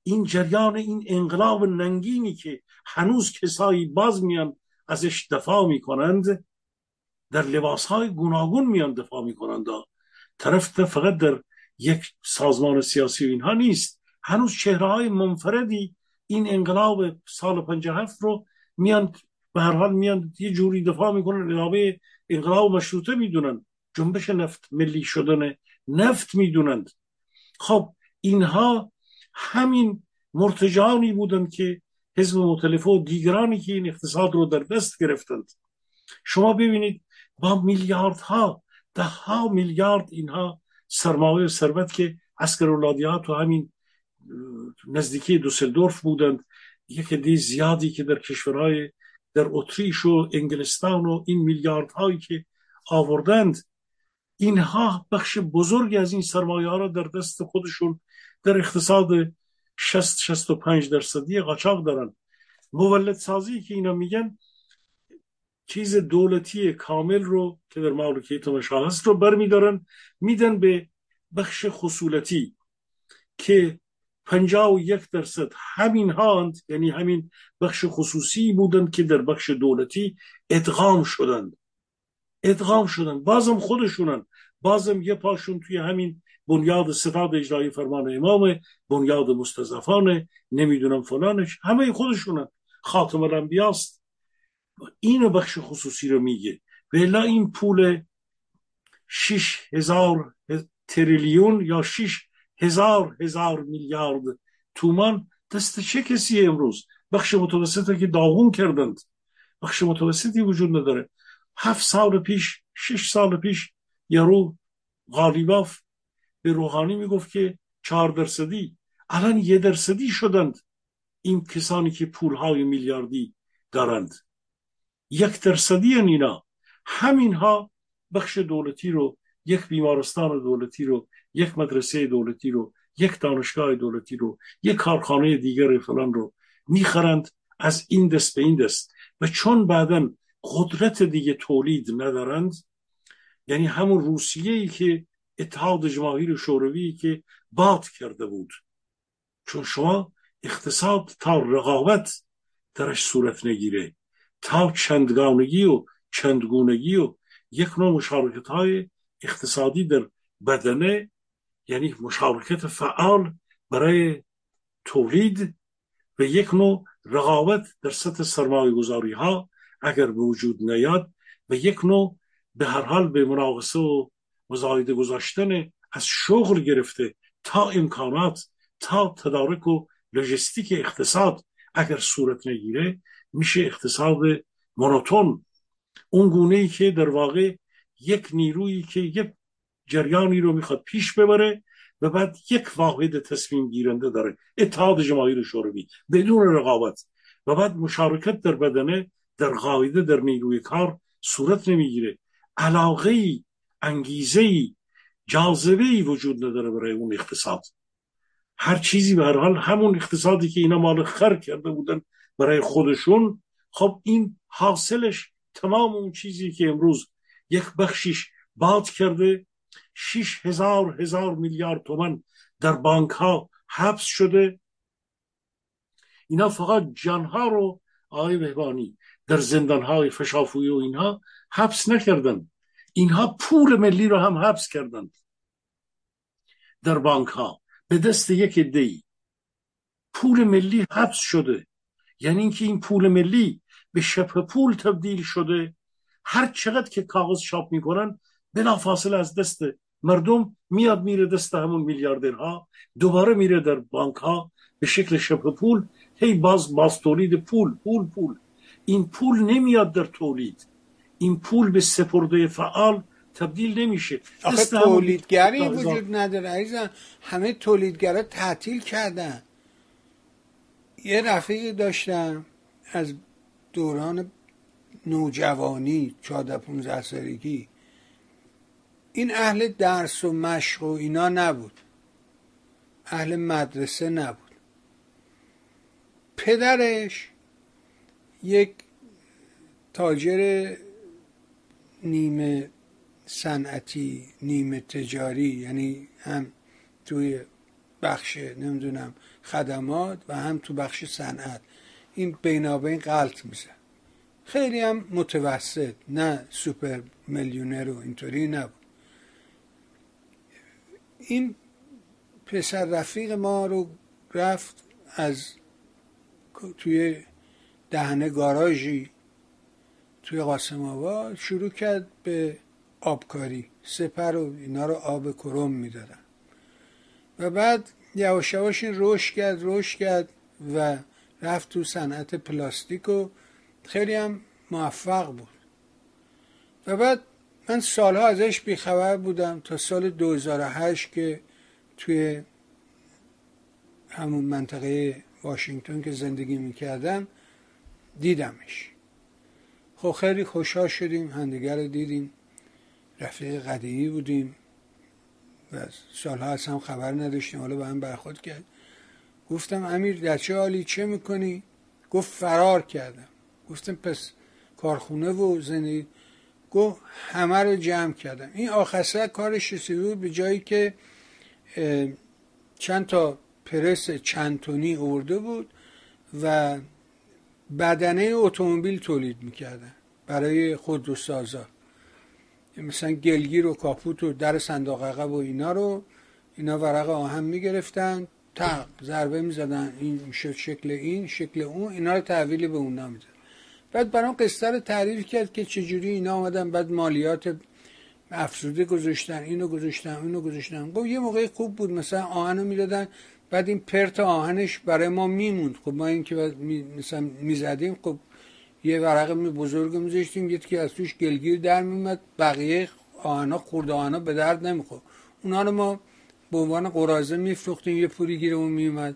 این جریان، این انقلاب ننگینی که هنوز کسایی باز میان ازش دفاع میکنند، در لباس های گوناگون میان دفاع میکنند. طرف فقط در یک سازمان سیاسی و اینها نیست، هنوز چهره های منفردی این انقلاب سال پنجاه و هفت رو میان به هر حال میان یه جوری دفاع میکنن، علاوه انقلاب مشروطه میدونن، جنبش نفت، ملی شدن نفت میدونند. خب اینها همین مرتجعانی بودند که حزب مختلفه و دیگرانی که این اقتصاد رو در دست گرفتند. شما ببینید با میلیاردها، ده ها میلیارد اینها سرمایه و ثروت که عسکرولادی ها تو همین نزدیکی دوسلدورف بودند، یک عده زیادی که در کشورهای در اتریش و انگلستان و این میلیاردهایی که آوردند، اینها بخش بزرگی از این سرمایه ها را در دست خودشون در اقتصاد شصت شصت و پنج درصدی قاچاق دارن. مولد سازی که اینا میگن، چیز دولتی کامل رو که در مالکیت مشاه هست رو برمیدارن میدن به بخش خصولتی که پنجاه و یک درصد همین هاند، یعنی همین بخش خصوصی بودند که در بخش دولتی ادغام شدند ادغام شدند بازم خودشونن، بازم یه پاشون توی همین بنیاد ستاد اجرایی فرمان امامه، بنیاد مستضعفانه، نمیدونم فلانش، همه خودشونن، خاتم الانبیاء است. اینو بخش خصوصی رو میگه. ولی این پول شش هزار تریلیون یا شش هزار هزار میلیارد تومان دست چه کسی امروز؟ بخش متوسطی که داغون کردند، بخش متوسطی وجود نداره. هفت سال پیش، شش سال پیش یارو غالیباف به روحانی میگفت که چهار درصدی، الان یه درصدی شدند این کسانی که پولهای میلیاردی دارند. یک درصدی ان اینا، همین ها بخش دولتی رو، یک بیمارستان دولتی رو، یک مدرسه دولتی رو، یک دانشگاه دولتی رو، یک کارخانه دیگر فلان رو میخرند از این دست به این دست. و چون بعداً قدرت دیگه تولید ندارند، یعنی همون روسیه‌ای که اتحاد جماهیر شوروی که باد کرده بود، چون شما اقتصاد تا رقابت درش صورت نگیره، تا چندگانگی و چندگونگی و یک نوع مشارکت‌های اقتصادی در بدنه، یعنی مشارکت فعال برای تولید و یک نوع رقابت در سطح سرمایه‌گذاری ها اگر وجود نیاد و یک نوع به هر حال به مناقصه و مزایده گذاشتن از شغل گرفته تا امکانات تا تدارک و لوجستیک اقتصاد اگر صورت نگیره، میشه اقتصاد مونوتون، اون گونه‌ای که در واقع یک نیرویی که یک جریانی رو میخواد پیش ببره و بعد یک واحد تصمیم گیرنده داره، اتحاد جماهیر شوروی بدون رقابت، و بعد مشارکت در بدنه، در قاعده، در نیروی کار صورت نمیگیره، علاقه‌ای، انگیزه‌ای، جاذبه‌ای وجود نداره برای اون اقتصاد. هر چیزی به هر حال همون اقتصادی که اینا مال خر کرده بودن برای خودشون، خب این حاصلش تمام اون چیزی که امروز یک بخشش باد کرده، شش هزار هزار میلیارد تومان در بانک ها حبس شده. اینا فقط جانها رو آقای بهبهانی در زندان های فشافویی و اینها حبس نکردن، اینها پول ملی رو هم حبس کردند در بانک ها به دست یک عده‌ای. پول ملی حبس شده، یعنی اینکه این پول ملی به شبه پول تبدیل شده، هر چقدر که کاغذ چاپ میکنن بلافاصله از دست مردم میاد میره دست همون میلیاردرها، دوباره میره در بانک ها به شکل شبه پول، هی باز باز تولید پول پول پول. این پول نمیاد در تولید، این پول به سپرده فعال تبدیل نمیشه. آخه تولیدگری وجود نداره عزیزم، همه تولیدگرا تعطیل کردن. یه رفیقی داشتم از دوران نوجوانی چهارده پانزده سالگی، این اهل درس و مشق و اینا نبود، اهل مدرسه نبود. پدرش یک تاجر نیمه صنعتی نیمه تجاری، یعنی هم توی بخش نمیدونم خدمات و هم تو بخش صنعت، این بینابین غلط میزه، خیلی هم متوسط، نه سوپر میلیونر و اینطوری نبود. این پسر رفیق ما رو رفت از توی دهنه گاراژی توی قاسم آباد شروع کرد به آبکاری، سپر و اینا رو آب کرم میدادن و بعد یواش یواش رشد کرد رشد کرد و رفت تو صنعت پلاستیک و خیلی هم موفق بود. و بعد من سالها ازش بیخبر بودم تا سال دو هزار و هشت که توی همون منطقه واشنگتن که زندگی میکردم دیدمش. خب خیلی خوشحال شدیم، همدیگر رو دیدیم، رفیق قدیمی بودیم و سالها از هم خبر نداشتیم، حالا با هم برخورد کرد. گفتم امیر در چه حالی، چه میکنی؟ گفت فرار کردم. گفتم پس کارخونه و زندگی؟ گفت همه رو جمع کردم. این آخر کارش رسیده بود به جایی که چند تا پرس چند تنی آورده بود و بدنه اتومبیل تولید میکردن برای خودروسازا، مثلا گلگیر و کاپوت و در صندوق عقب و اینا رو، اینا ورق آهن میگرفتن، تق ضربه میزدن، این شکل این شکل اون، اینا رو تحویل به اون نمیدن. بعد برام قصه رو تعریف کرد که چجوری اینا آمدن، بعد مالیات افزوده گذاشتن، اینو گذاشتن اینو گذاشتن. خب یه موقع خوب بود، مثلا آهنو میدادن، بعد این پرت آهنش برای ما میموند. خب ما این که می مثلا میزدیم، خب یه ورقه می بزرگ میذاشتیم، یکی از توش گلگیر در میومد، بقیه آهنا خرد آهنا به درد نمیخورد، اونا رو ما به عنوان قرازه میفروختیم، یه پولی گیرمون میومد.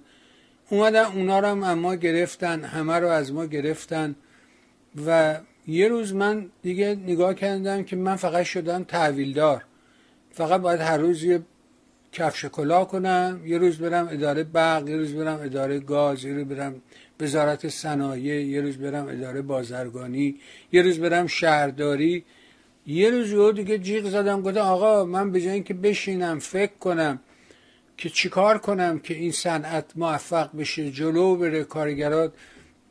اومدن اونا رو هم اما گرفتن، همه رو از ما گرفتن. و یه روز من دیگه نگاه کردم که من فقط شدم تحویلدار، فقط باید هر روز یه کفش کلاه کنم، یه روز برم اداره برق، یه روز برم اداره گاز، یه روز برم وزارت صنایع، یه روز برم اداره بازرگانی، یه روز برم شهرداری. یه روز دیگه جیغ زدم، گفتم آقا من به جای اینکه بشینم فکر کنم که چیکار کنم که این صنعت موفق بشه، جلو بره، کارگرات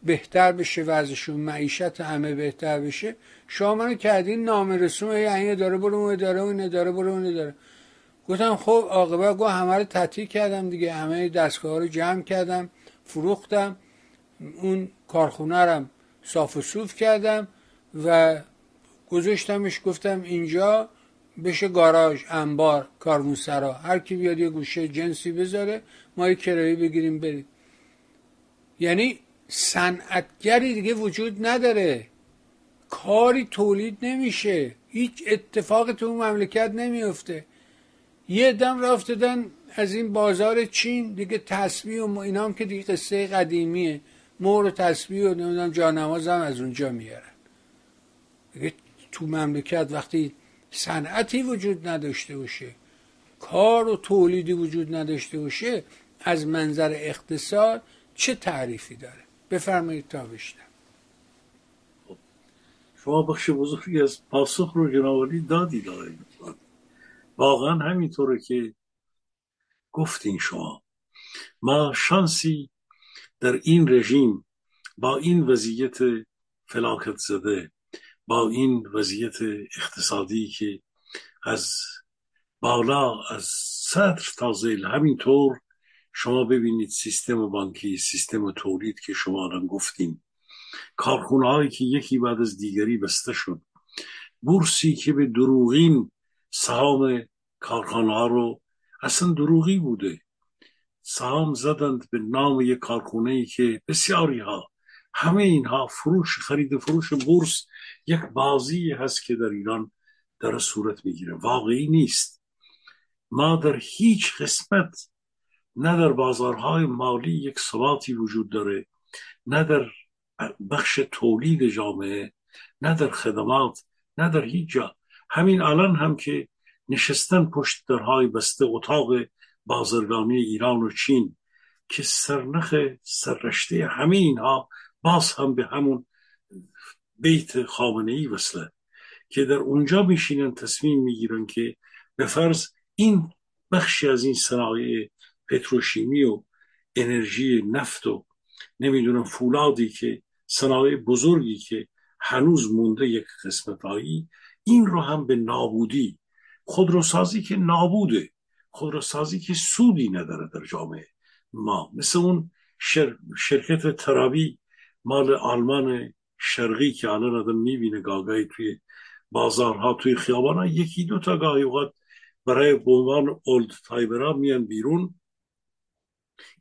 بهتر بشه، وضعشون معیشت همه بهتر بشه، شما منو کردین نامه رسوم، این اداره برو اون اداره اون اداره برو اون اداره. گفتم خب عاقبت گو همه رو تعطیل کردم دیگه، همه دستگاه‌ها رو جمع کردم، فروختم، اون کارخونه رو صاف و صوف کردم و گذاشتمش، گفتم اینجا بشه گاراژ، انبار، کاروانسرا، هر کی بیاد یه گوشه جنسی بذاره، ما یه کرایه بگیریم بریم. یعنی صنعتگری دیگه وجود نداره، کاری تولید نمیشه، هیچ اتفاقی تو اون مملکت نمیفته. یه دم رفتدن از این بازار چین دیگه، تسبیح و اینا هم که دیگه قصه قدیمیه، مهر و تسبیح و نمیدونم جانماز هم از اونجا میارن. دیگه تو مملکت وقتی صنعتی وجود نداشته باشه، کار و تولیدی وجود نداشته باشه، از منظر اقتصاد چه تعریفی داره؟ بفرمایید تا بشنم. شما بخش بزرگی از پاسخ رو جنابالی دادید. واقعا همینطوره که گفتین شما. ما شانسی در این رژیم با این وضعیت فلاکت زده، با این وضعیت اقتصادی که از بالا از سطر تا زیل، همینطور شما ببینید سیستم بانکی، سیستم تولید که شما الان گفتین، کارخونه‌هایی که یکی بعد از دیگری بسته شد، بورسی که به دروغین سهام کارخانه ها رو، اصلا دروغی بوده، سهام زدند به نام یک کارخانه‌ای که بسیاری ها، همه اینها فروش، خرید فروش بورس یک بازی هست که در ایران داره صورت میگیره، واقعی نیست. ما در هیچ قسمت، نه در بازارهای مالی یک ثباتی وجود داره، نه در بخش تولید جامعه، نه در خدمات، نه در هیچ جا. همین الان هم که نشستن پشت درهای بسته اتاق بازرگانی ایران و چین که سرنخ سررشته همه اینها باز هم به همون بیت خامنه ای وصله، که در اونجا میشینن تصمیم میگیرن که به فرض این بخشی از این صنایع پتروشیمی و انرژی نفت و نمیدونم فولادی که صنایع بزرگی که هنوز مونده یک قسمتایی، این رو هم به نابودی، خودروسازی که نابوده، خودروسازی که سودی نداره در جامعه ما، مثل اون شر... شرکت ترابی مال آلمان شرقی که الان آدم میبینه گاگای توی بازارها، توی خیابانها یکی دو تا گاهی اوقات برای بومان اولد تایبرها میان بیرون،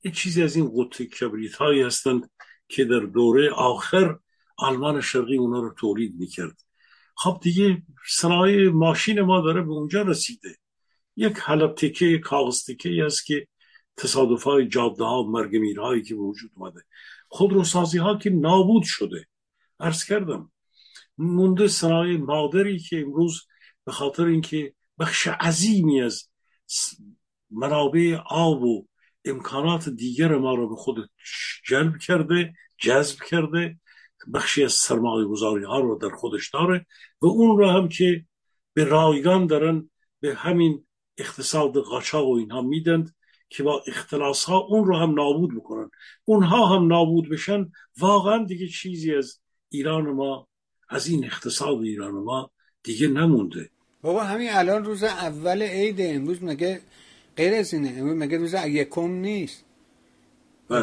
یه چیزی از این قطع کبریت هایی هستند که در دوره آخر آلمان شرقی اونا رو تولید میکرد. خب دیگه صنایع ماشین ما داره به اونجا رسیده، یک حلب تکه کاغذ تکه‌ای است که تصادف‌های جاده‌ها و مرگ میرهایی که به وجود اومده، خودروسازی‌ها که نابود شده، عرض کردم مونده صنایع مادری که امروز به خاطر اینکه بخش عظیمی از منابع آب و امکانات دیگر ما رو به خود جلب کرده، جذب کرده، بخشی از سرمایه‌گذاری‌ها رو در خودش داره و اون رو هم که به رایگان دارن به همین اقتصاد قاچاق و اینها میدند که با اختلاس ها اون رو هم نابود میکنن. اونها هم نابود بشن، واقعا دیگه چیزی از ایران ما، از این اقتصاد ایران ما دیگه نمونده. بابا همین الان روز اول عید، امروز مگه غیر از اینه؟ امروز مگه روز یکم نیست؟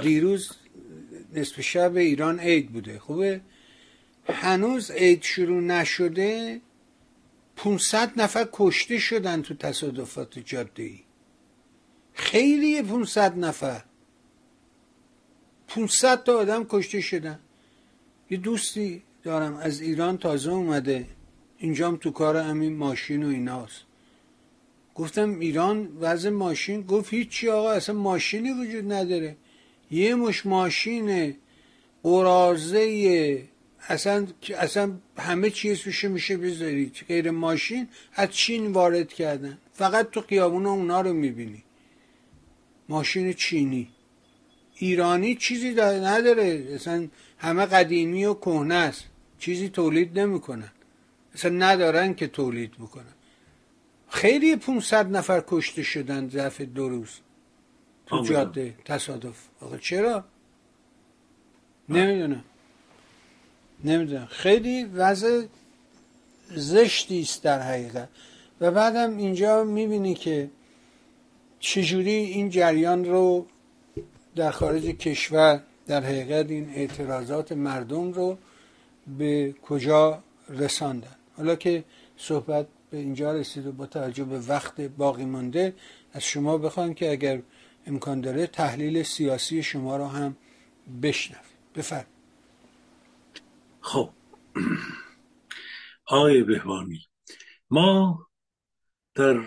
دیروز نصف شب ایران عید بوده. خوبه هنوز عید شروع نشده پانصد نفر کشته شدن تو تصادفات جاده‌ای. خیلیه پانصد نفر، پانصد تا آدم کشته شدن. یه دوستی دارم از ایران تازه اومده اینجام، تو کار همین ماشین و ایناست. گفتم ایران وضع ماشین؟ گفت هیچی آقا، اصلا ماشینی وجود نداره، یه مش ماشینه قرازه، اصلا اصلا همه چیز توش میشه بذاری غیر ماشین. از چین وارد کردن، فقط تو خیابون اونا رو میبینی، ماشین چینی. ایرانی چیزی نداره، اصلا همه قدیمی و کهنه است، چیزی تولید نمیکنن، اصلا ندارن که تولید بکنن. خیلی پانصد نفر کشته شدن ظرف دو روز تو جاده تصادف. آقا چرا؟ نمیدونم نمیدونم خیلی وضع زشتی است در حقیقت. و بعدم اینجا میبینی که چجوری این جریان رو در خارج کشور، در حقیقت این اعتراضات مردم رو به کجا رساندن. حالا که صحبت به اینجا رسید و با توجه به وقت باقی مانده، از شما بخوام که اگر امکان داره تحلیل سیاسی شما رو هم بشنویم. بفرمایید. خب آقای بهبهانی، ما در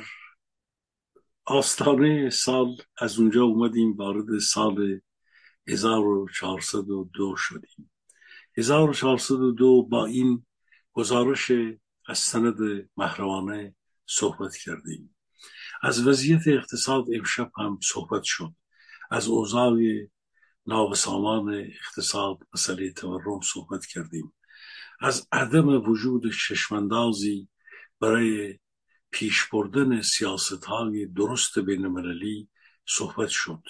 آستانه سال، از اونجا اومدیم وارد سال هزار و چهارصد و دو شدیم. هزار و چهارصد و دو با این گزارش از سند محرمانه صحبت کردیم. از وضعیت اقتصاد امشب هم صحبت شد، از اوضاع نابسامان اقتصاد، مسئله تورم صحبت کردیم، از عدم وجود چشماندازی برای پیش بردن سیاست های درست بین المللی صحبت شد.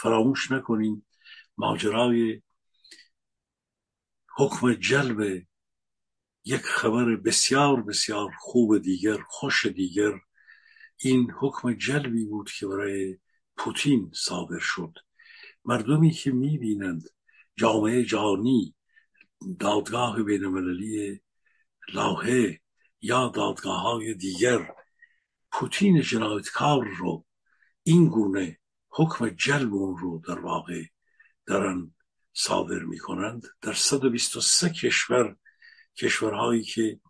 فراموش نکنیم ماجرای حکم جلب یک خبر بسیار بسیار خوب دیگر، خوش دیگر، این حکم جلبی بود که برای پوتین صادر شد. مردمی که میبینند جامعه جهانی، دادگاه بین المللی لاهه یا دادگاه های دیگر پوتین جنایتکار رو این گونه حکم جلب اون رو در واقع دارن صادر می کنند در صد و بیست و سه کشور، کشورهایی که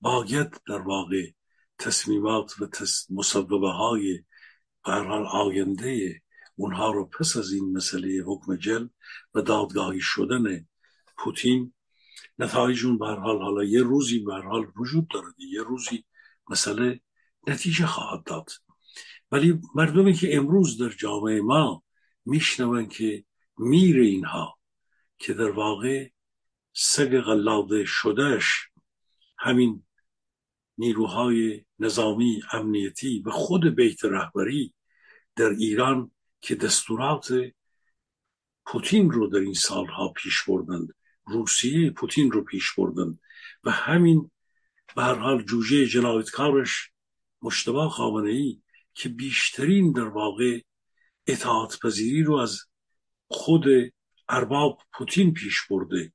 باید در واقع تصمیمات و تس... مصوبه های به هر حال آینده اونها رو پس از این مسئله حکم جلب و دادگاهی شدن پوتین نتایج اون به هر حال حالا یه روزی به هر حال وجود داره، یه روزی مسئله نتیجه خواهد داد. ولی مردمی که امروز در جامعه ما میشنون که میره اینها که در واقع سگ قلاده شدهش همین نیروهای نظامی امنیتی و خود بیت رهبری در ایران که دستورات پوتین رو در این سالها پیش بردند، روسیه پوتین رو پیش بردند و همین به هر حال جوجه جنایتکارش مجتبی خامنه ای که بیشترین در واقع اطاعت پذیری رو از خود ارباب پوتین پیش برده،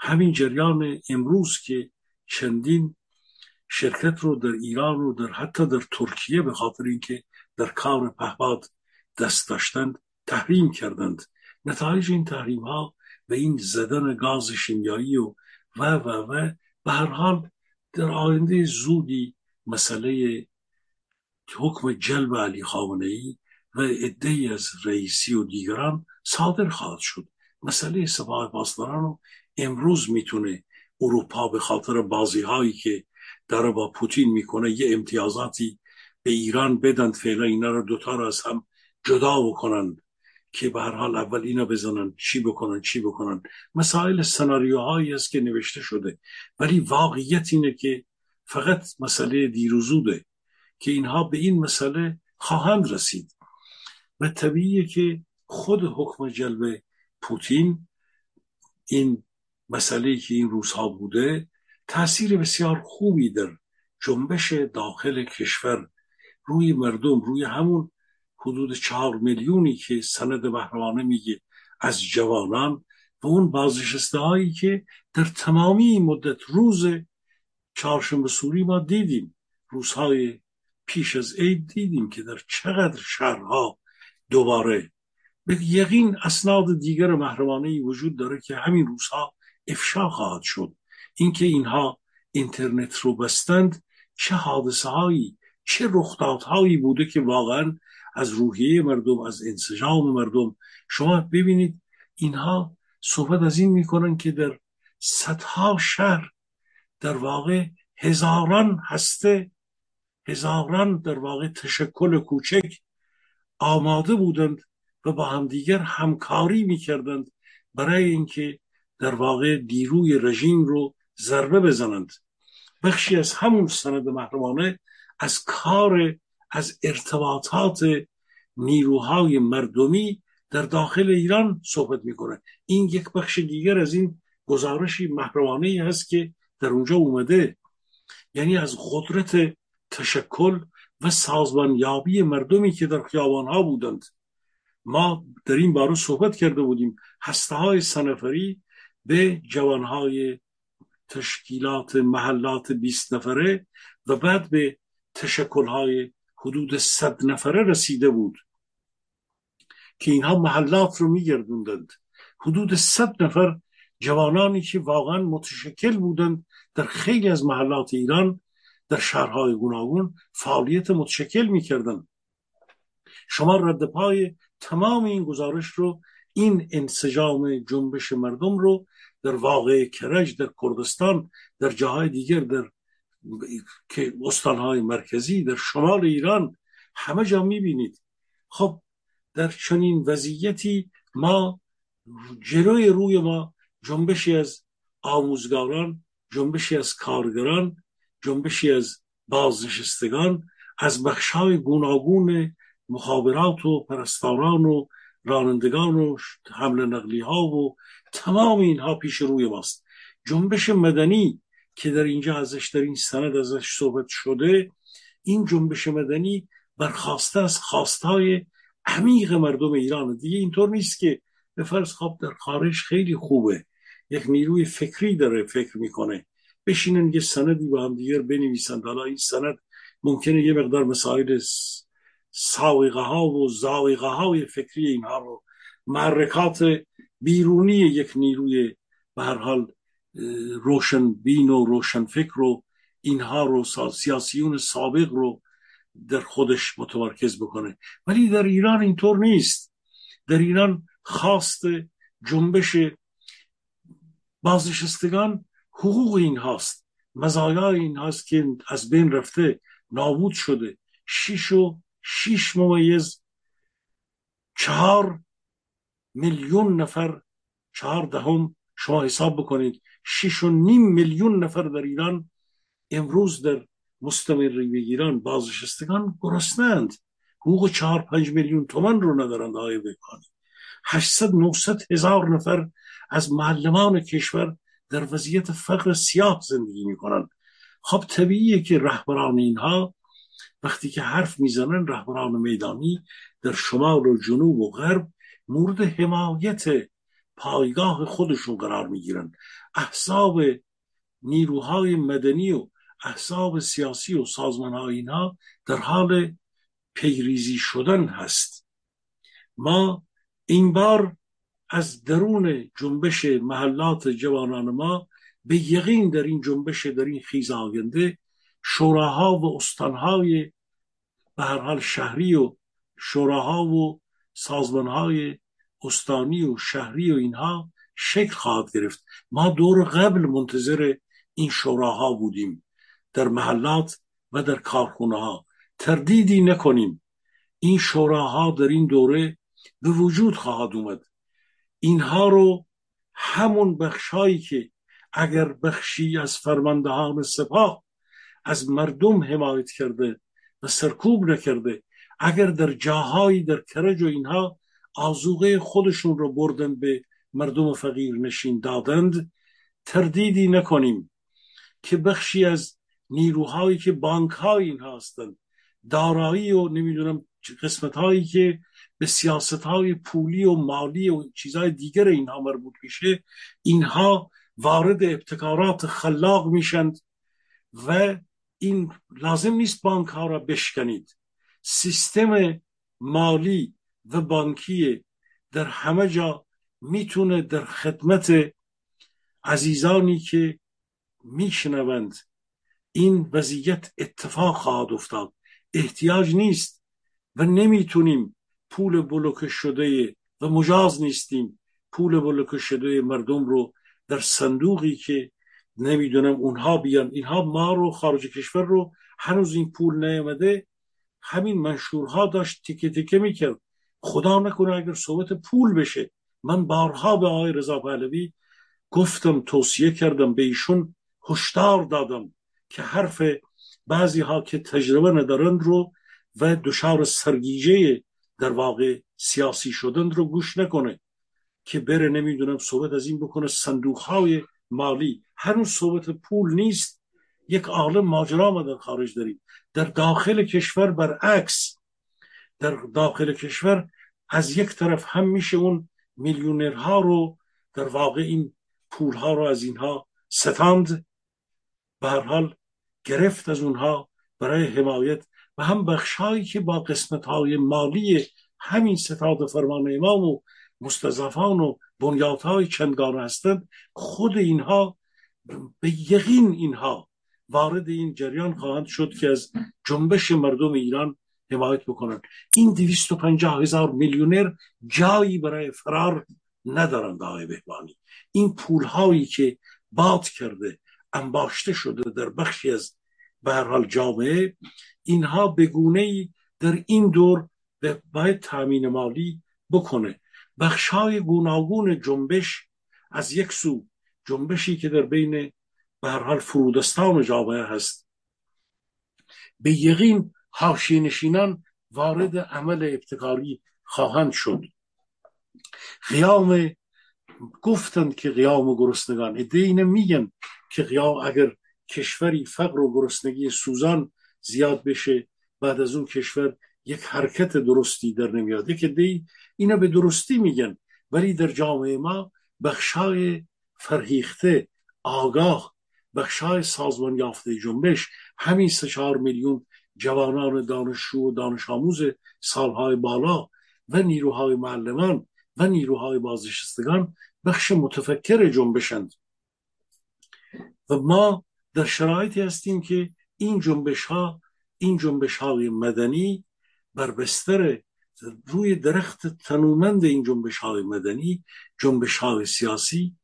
همین جریان امروز که چندین شرکت رو در ایران و در حتی در ترکیه به خاطر اینکه در کار پهپاد دست داشتند تحریم کردند. نتایج این تحریم ها و این زدن گاز شیمیایی و و و و به هر حال در آینده زودی مسئله حکم جلب علی خامنه ای و عده‌ای از رئیسی و دیگران صادر خواهد شد. مسئله سپاه پاسداران رو امروز میتونه اروپا به خاطر بازی هایی که داره با پوتین میکنه یه امتیازاتی به ایران بدن، فعلا اینا رو دوتا رو از هم جدا بکنن که به هر حال اول اینا بزنن چی بکنن چی بکنن. مسائل سناریوهایی است که نوشته شده، ولی واقعیت اینه که فقط مسئله دیر و زوده که اینها به این مسئله خواهند رسید و طبیعیه که خود حکم جلب پوتین این مسئله که این روزها بوده تأثیر بسیار خوبی در جنبش داخل کشور روی مردم، روی همون حدود چهار میلیونی که سند بهره‌واره میگه از جوانان و اون بازنشسته هایی که در تمامی مدت روز چهارشنبه سوری ما دیدیم، روزهای پیش از عید دیدیم که در چقدر شهرها دوباره به یقین اسناد دیگر محرمانه‌ای وجود داره که همین روزها افشا خواهد شد. اینکه اینها اینترنت رو بستند چه حادثه هایی چه رخدادهایی بوده که واقعا از روحیه مردم، از انسجام مردم، شما ببینید اینها صحبت از این میکنن که در صدها شهر در واقع هزاران هسته، هزاران در واقع تشکل کوچک آماده بودند و با همدیگر همکاری میکردند برای اینکه در واقع دیروی رژیم رو ضربه بزنند. بخشی از همون سند محرمانه از کار، از ارتباطات نیروهای مردمی در داخل ایران صحبت میکنه. این یک بخش دیگر از این گزارشی محرمانه هست که در اونجا اومده، یعنی از قدرت تشکل و سازمانیابی مردمی که در خیابانها بودند. ما در این باره صحبت کرده بودیم، هسته‌های سنفری به جوانهای تشکیلات محلات بیست نفره و بعد به تشکل‌های حدود صد نفره رسیده بود که اینها محلات رو می‌گردوندند. حدود صد نفر جوانانی که واقعا متشکل بودند در خیلی از محلات ایران در شهرهای گوناگون فعالیت متشکل می‌کردند. شما رد پای تمام این گزارش رو، این انسجام جنبش مردم رو در واقع کرج، در کردستان، در جاهای دیگر، در که استانهای مرکزی، در شمال ایران، همه جا میبینید. خب در چنین وضعیتی ما جلوی روی ما جنبشی از آموزگاران، جنبشی از کارگران، جنبشی از بازنشستگان، از بخشهای گوناگون مخابرات و پرستاران و رانندگان و حمل نقلی ها و تمام اینها پیش روی ماست. جنبش مدنی که در اینجا ازش در این سند ازش صحبت شده، این جنبش مدنی برخواسته از خواستهای عمیق مردم ایران. دیگه اینطور نیست که به فرض خواب در خارج خیلی خوبه، یک نیروی فکری داره فکر میکنه، بشینن یه سندی با هم دیگر بنویسند. حالا این سند ممکنه یه مقدار مسائل ساویقه ها و زاویقه های فکری اینها رو، محرکات بیرونی یک نیروی به هر حال روشن بین و روشن فکر رو، اینها رو، سیاسیون سابق رو در خودش متمرکز بکنه. ولی در ایران اینطور نیست. در ایران خواست جنبش بازنشستگان حقوق این هاست، مزایای این هاست که از بین رفته، نابود شده. شیش و شیش ممیز چهار میلیون نفر، چهار دهم، شما حساب بکنید، شیش و نیم میلیون نفر در ایران امروز در مستمری به ایران بازنشستگان گرسنند. حقوق چهار پنج میلیون تومان رو ندارند آقای بهبهانی. هشتصد نهصد هزار نفر از معلمان کشور در وضعیت فقر سیاه زندگی می کنند. خب طبیعیه که رهبران اینها وقتی که حرف می زنن، رهبران میدانی در شمال و جنوب و غرب، مورد حمایت پایگاه خودشون قرار می گیرن. احزاب نیروهای مدنی و احزاب سیاسی و سازمان ها اینها در حال پیریزی شدن هست. ما این بار از درون جنبش محلات جوانان ما به یقین در این جنبش، در این خیز آینده، شوراها و استانهای به هر حال شهری و شوراها و سازمانهای استانی و شهری و اینها شکل خواهد گرفت. ما دور قبل منتظر این شوراها بودیم در محلات و در کارخانه‌ها. تردیدی نکنیم، این شوراها در این دوره به وجود خواهد اومد. اینها رو همون بخشایی که اگر بخشی از فرماندهان سپاه از مردم حمایت کرده و سرکوب نکرده، اگر در جاهایی در کرج و اینها آذوقه خودشون رو بردن به مردم فقیر نشین دادند، تردیدی نکنیم که بخشی از نیروهایی که بانک های اینها هستند، دارایی و نمیدونم قسمت هایی که به سیاست های پولی و مالی و چیزهای دیگر اینها مربوط میشه، اینها وارد ابتکارات خلاق میشند و این لازم نیست بانک ها را بشکنید. سیستم مالی و بانکی در همه جا میتونه در خدمت عزیزانی که میشنوند. این وضعیت اتفاق خواهد افتاد، احتیاج نیست و نمیتونیم پول بلوک شده و مجاز نیستیم پول بلوک شده مردم رو در صندوقی که نمیدونم اونها بیان، اینها ما رو، خارج کشور رو، هنوز این پول نیامده، همین منشورها داشت تیکه تیکه میکرد. خدا نکنه اگر صحبت پول بشه. من بارها به آقای رضا پهلوی گفتم، توصیه کردم، به ایشون هشدار دادم که حرف بعضی ها که تجربه ندارند رو و دچار سرگیجه در واقع سیاسی شدند رو گوش نکنه که بره نمیدونم صحبت از این بکنه صندوقهای مالی. هنوز صحبت پول نیست، یک عالم ماجرا آمدن خارج داریم. در داخل کشور برعکس، در داخل کشور از یک طرف هم میشه اون میلیونرها رو در واقع این پولها رو از اینها ستاند، به هر حال گرفت از اونها برای حمایت، و هم بخشایی که با قسمت‌های مالی همین ستاد فرمان امام و مستضعفان و بنیادهای چندگانه هستند، خود اینها به یقین اینها وارد این جریان خواهند شد که از جنبش مردم ایران حمایت بکنند. این دویست و پنجاه هزار میلیونر جایی برای فرار ندارند آقای بهبهانی. این پولهایی که باد کرده، انباشته شده در بخشی از به هر حال جامعه، اینها به گونه‌ای در این دور باید تامین مالی بکنه. بخش‌های گوناگون جنبش، از یک سو جنبشی که در بین به هر حال فرودستان جامعه هست، به یقین حاشیه‌نشینان وارد عمل ابتکاری خواهند شد. قیام، گفتند که قیام گرسنگان، اینا میگن که قیام، اگر کشوری فقر و گرسنگی سوزان زیاد بشه، بعد از اون کشور یک حرکت درستی در نمیاد. یک دی اینا به درستی میگن، ولی در جامعه ما بخشای فرهیخته، آگاه، بخشای سازمان یافته جنبش، همین سه چهار میلیون جوانان دانشجو و دانش آموز سالهای بالا و نیروهای معلمان و نیروهای بازنشستگان بخش متفکر جنبشند و ما در شرایطی هستیم که این جنبش ها این جنبش های مدنی بر بستر روی درخت تنومند این جنبش های مدنی، جنبش های سیاسی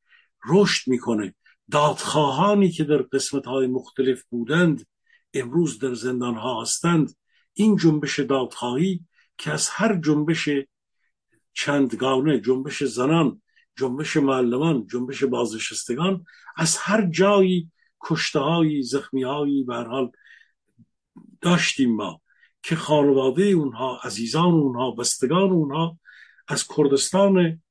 رشد میکنه. دادخواهانی که در قسمت های مختلف بودند امروز در زندان ها هستند. این جنبش دادخواهی که از هر جنبش چندگانه، جنبش زنان، جنبش معلمان، جنبش بازنشستگان، از هر جایی کشته هایی، زخمی هایی به هر حال داشتیم ما که خانواده اونها، عزیزان اونها، بستگان اونها از کردستان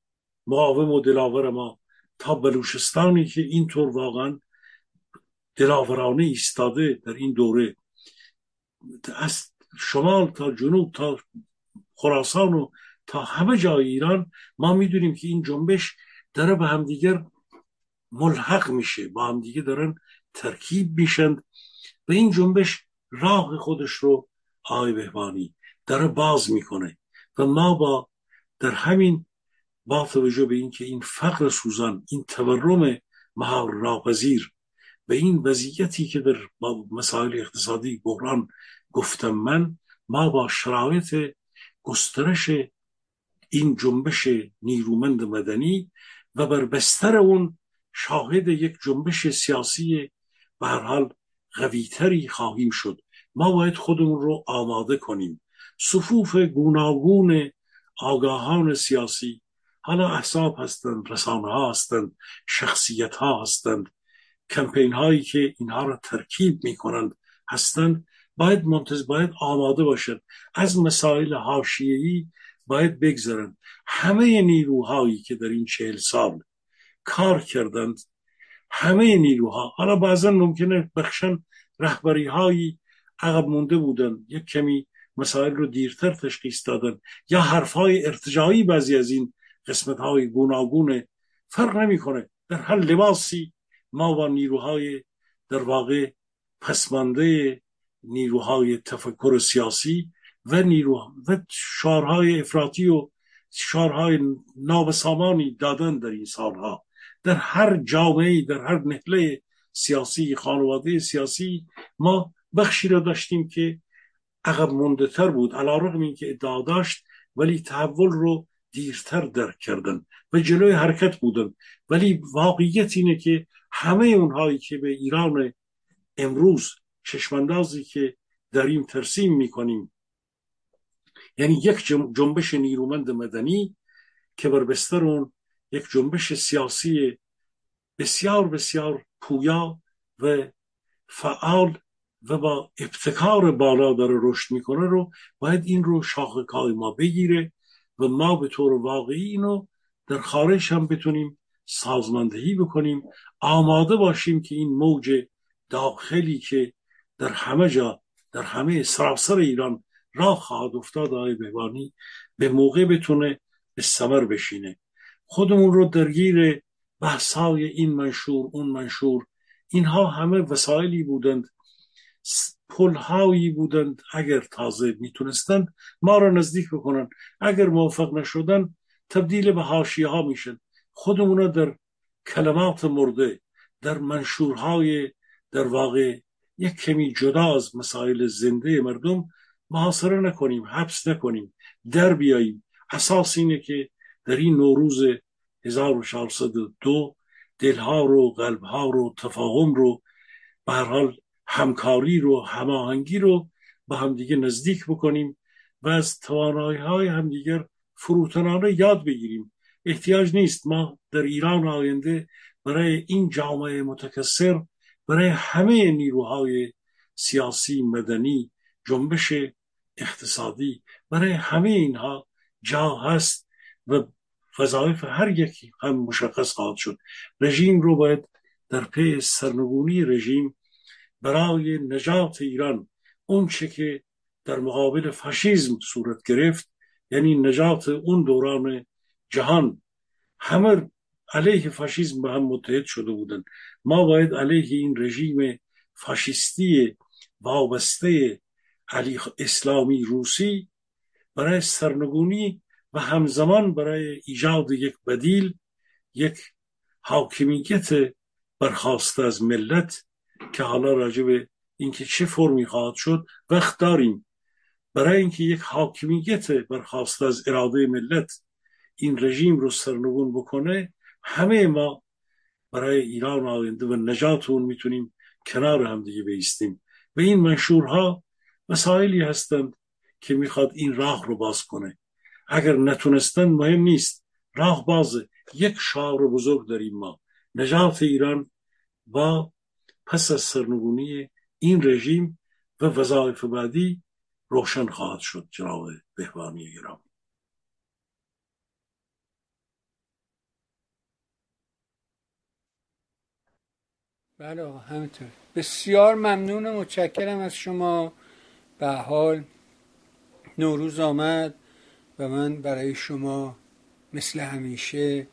معاوم و دلاور ما تا بلوچستانی که اینطور واقعا دلاورانه ایستاده در این دوره، از شمال تا جنوب تا خراسان و تا همه جای ایران، ما میدونیم که این جنبش داره به همدیگر ملحق میشه، با همدیگه دارن ترکیب میشن و این جنبش راه خودش رو آقای بهبهانی داره باز میکنه و ما با در همین با توجه به این که این فقر سوزان، این تورم مهار ناپذیر و این وضعیتی که در مسائل اقتصادی بحران گفتم من، ما با شرایط گسترش این جنبش نیرومند مدنی و بر بستر اون شاهد یک جنبش سیاسی به هر حال قوی‌تری خواهیم شد. ما باید خودمون رو آماده کنیم. صفوف گوناگون آگاهان سیاسی، حالا احزاب هستند، رسانه ها هستند، شخصیت ها هستند، کمپین هایی که اینها را ترکیب می کنند هستند، باید منتظر، باید آماده باشند. از مسائل حاشیه‌ای باید بگذرند. همه نیروهایی که در این چهل سال کار کردند، همه نیروها، حالا بعضا ممکنه بخشن رهبری هایی عقب مونده بودن، یک کمی مسائل رو دیرتر تشخیص دادن یا حرفهای ارتجاعی بعضی از این قسمت های گوناگونه، فرق نمی کنه. در هر لباسی ما با نیروهای در واقع پسمانده، نیروهای تفکر سیاسی و نیروها و شعارهای افراطی و شعارهای نابسامانی دادن در این سالها. در هر جامعه، در هر نهله سیاسی، خانواده سیاسی، ما بخشی را داشتیم که عقب مونده تر بود، علیرغم اینکه ادعا داشت ولی تحول رو دیرتر درک کردن و جلوی حرکت بودن. ولی واقعیت اینه که همه اونهایی که به ایران امروز چشماندازی که داریم ترسیم میکنیم، یعنی یک جنبش نیرومند مدنی که بر بستر اون یک جنبش سیاسی بسیار بسیار پویا و فعال و با ابتکار بالا داره رشد میکنه، رو باید این رو شاخه‌های ما بگیره و ما به طور واقعی اینو در خارج هم بتونیم سازماندهی بکنیم، آماده باشیم که این موج داخلی که در همه جا، در همه سراسر ایران راه خواهد افتاد، آقای بهبهانی به موقع بتونه به ثمر بشینه. خودمون رو درگیر بحث‌های این منشور، اون منشور، اینها همه وسایلی بودند، پل‌هایی بودند، اگر تازه میتونستن ما را نزدیک بکنن، اگر موفق نشدن تبدیل به حاشیه‌ها میشن. خودمون را در کلمات مرده، در منشورهای در واقع یک کمی جدا از مسائل زنده مردم محاصره نکنیم، حبس نکنیم، در بیاییم. اساس اینه که در این نوروز هزار و چهارصد و دو دلها رو، قلبها رو، تفاهم رو، به هر حال همکاری رو، هماهنگی رو با همدیگه نزدیک بکنیم و از توانایی‌های همدیگر فروتنانه یاد بگیریم. احتیاج نیست ما در ایران آینده برای این جامعه متکثر، برای همه نیروهای سیاسی، مدنی، جنبش اقتصادی، برای همه اینها جا هست و وظایف هر یکی هم مشخص خواهد شد. رژیم رو باید در پی سرنگونی رژیم برای نجات ایران، اون چه که در مقابل فاشیسم صورت گرفت، یعنی نجات اون دوران جهان، همه علیه فاشیسم به هم متحد شده بودن، ما باید علیه این رژیم فاشیستی وابسته علی اسلامی روسی برای سرنگونی و همزمان برای ایجاد یک بدیل، یک حاکمیت برخواسته از ملت که حالا راجع به اینکه چه فرمی خواهد شد وقت داریم، برای اینکه یک حاکمیت برخواسته از اراده ملت این رژیم رو سرنگون بکنه، همه ما برای ایران آینده و نجات اون میتونیم کنار هم دیگه بایستیم. و این منشورها مسائلی هستند که میخواد این راه رو باز کنه. اگر نتونستن مهم نیست، راه بازه. یک شعار بزرگ داریم ما: نجات ایران با پس از سرنگونی این رژیم و وظایف بعدی روشن خواهد شد. جناب بهبهانی گرامی، بله همینطور. بسیار ممنون و متشکرم از شما. به حال نوروز آمد و من برای شما مثل همیشه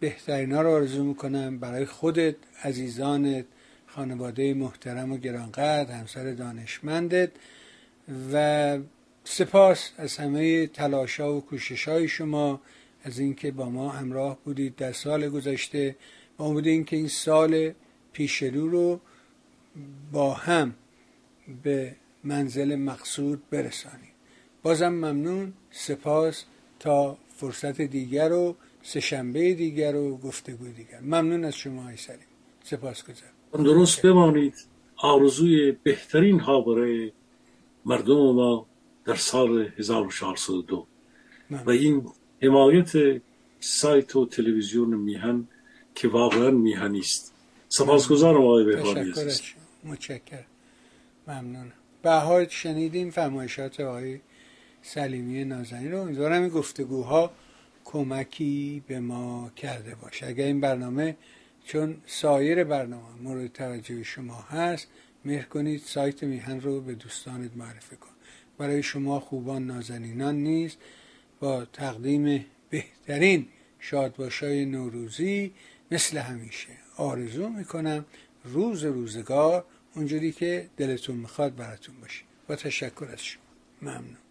بهترینا رو آرزو میکنم، برای خودت، عزیزانت، خانواده محترم و گرانقدر، همسر دانشمندت، و سپاس از همه تلاش‌ها و کوشش‌های شما، از اینکه با ما همراه بودید در سال گذشته، و امیدواریم اینکه این سال پیش رو رو با هم به منزل مقصود برسانیم. بازم ممنون، سپاس. تا فرصت دیگر و سه‌شنبه دیگر و گفتگو دیگر. ممنون از شما های سلیم، سپاسگزارم. درست بمانید. آرزوی بهترین ها برای مردم ما در سال هزار و چهارصد و دو. و این حمایت سایت و تلویزیون میهن که واقعا میهنی است. سپاسگزارم آقای بهبهانی. متشکرم، ممنونم. به حال شنیدیم فرمایشات آقای سلیمی نازنین رو. امیدوارم این گفتگوها کمکی به ما کرده باشه. اگر این برنامه، چون سایر برنامه مورد توجه شما هست، مهر کنید سایت میهن رو به دوستانت معرفی کن. برای شما خوبان نازنینان نیست با تقدیم بهترین شادباشای نوروزی مثل همیشه آرزو میکنم روز روزگار اونجوری که دلتون میخواد براتون باشه. با تشکر از شما، ممنون.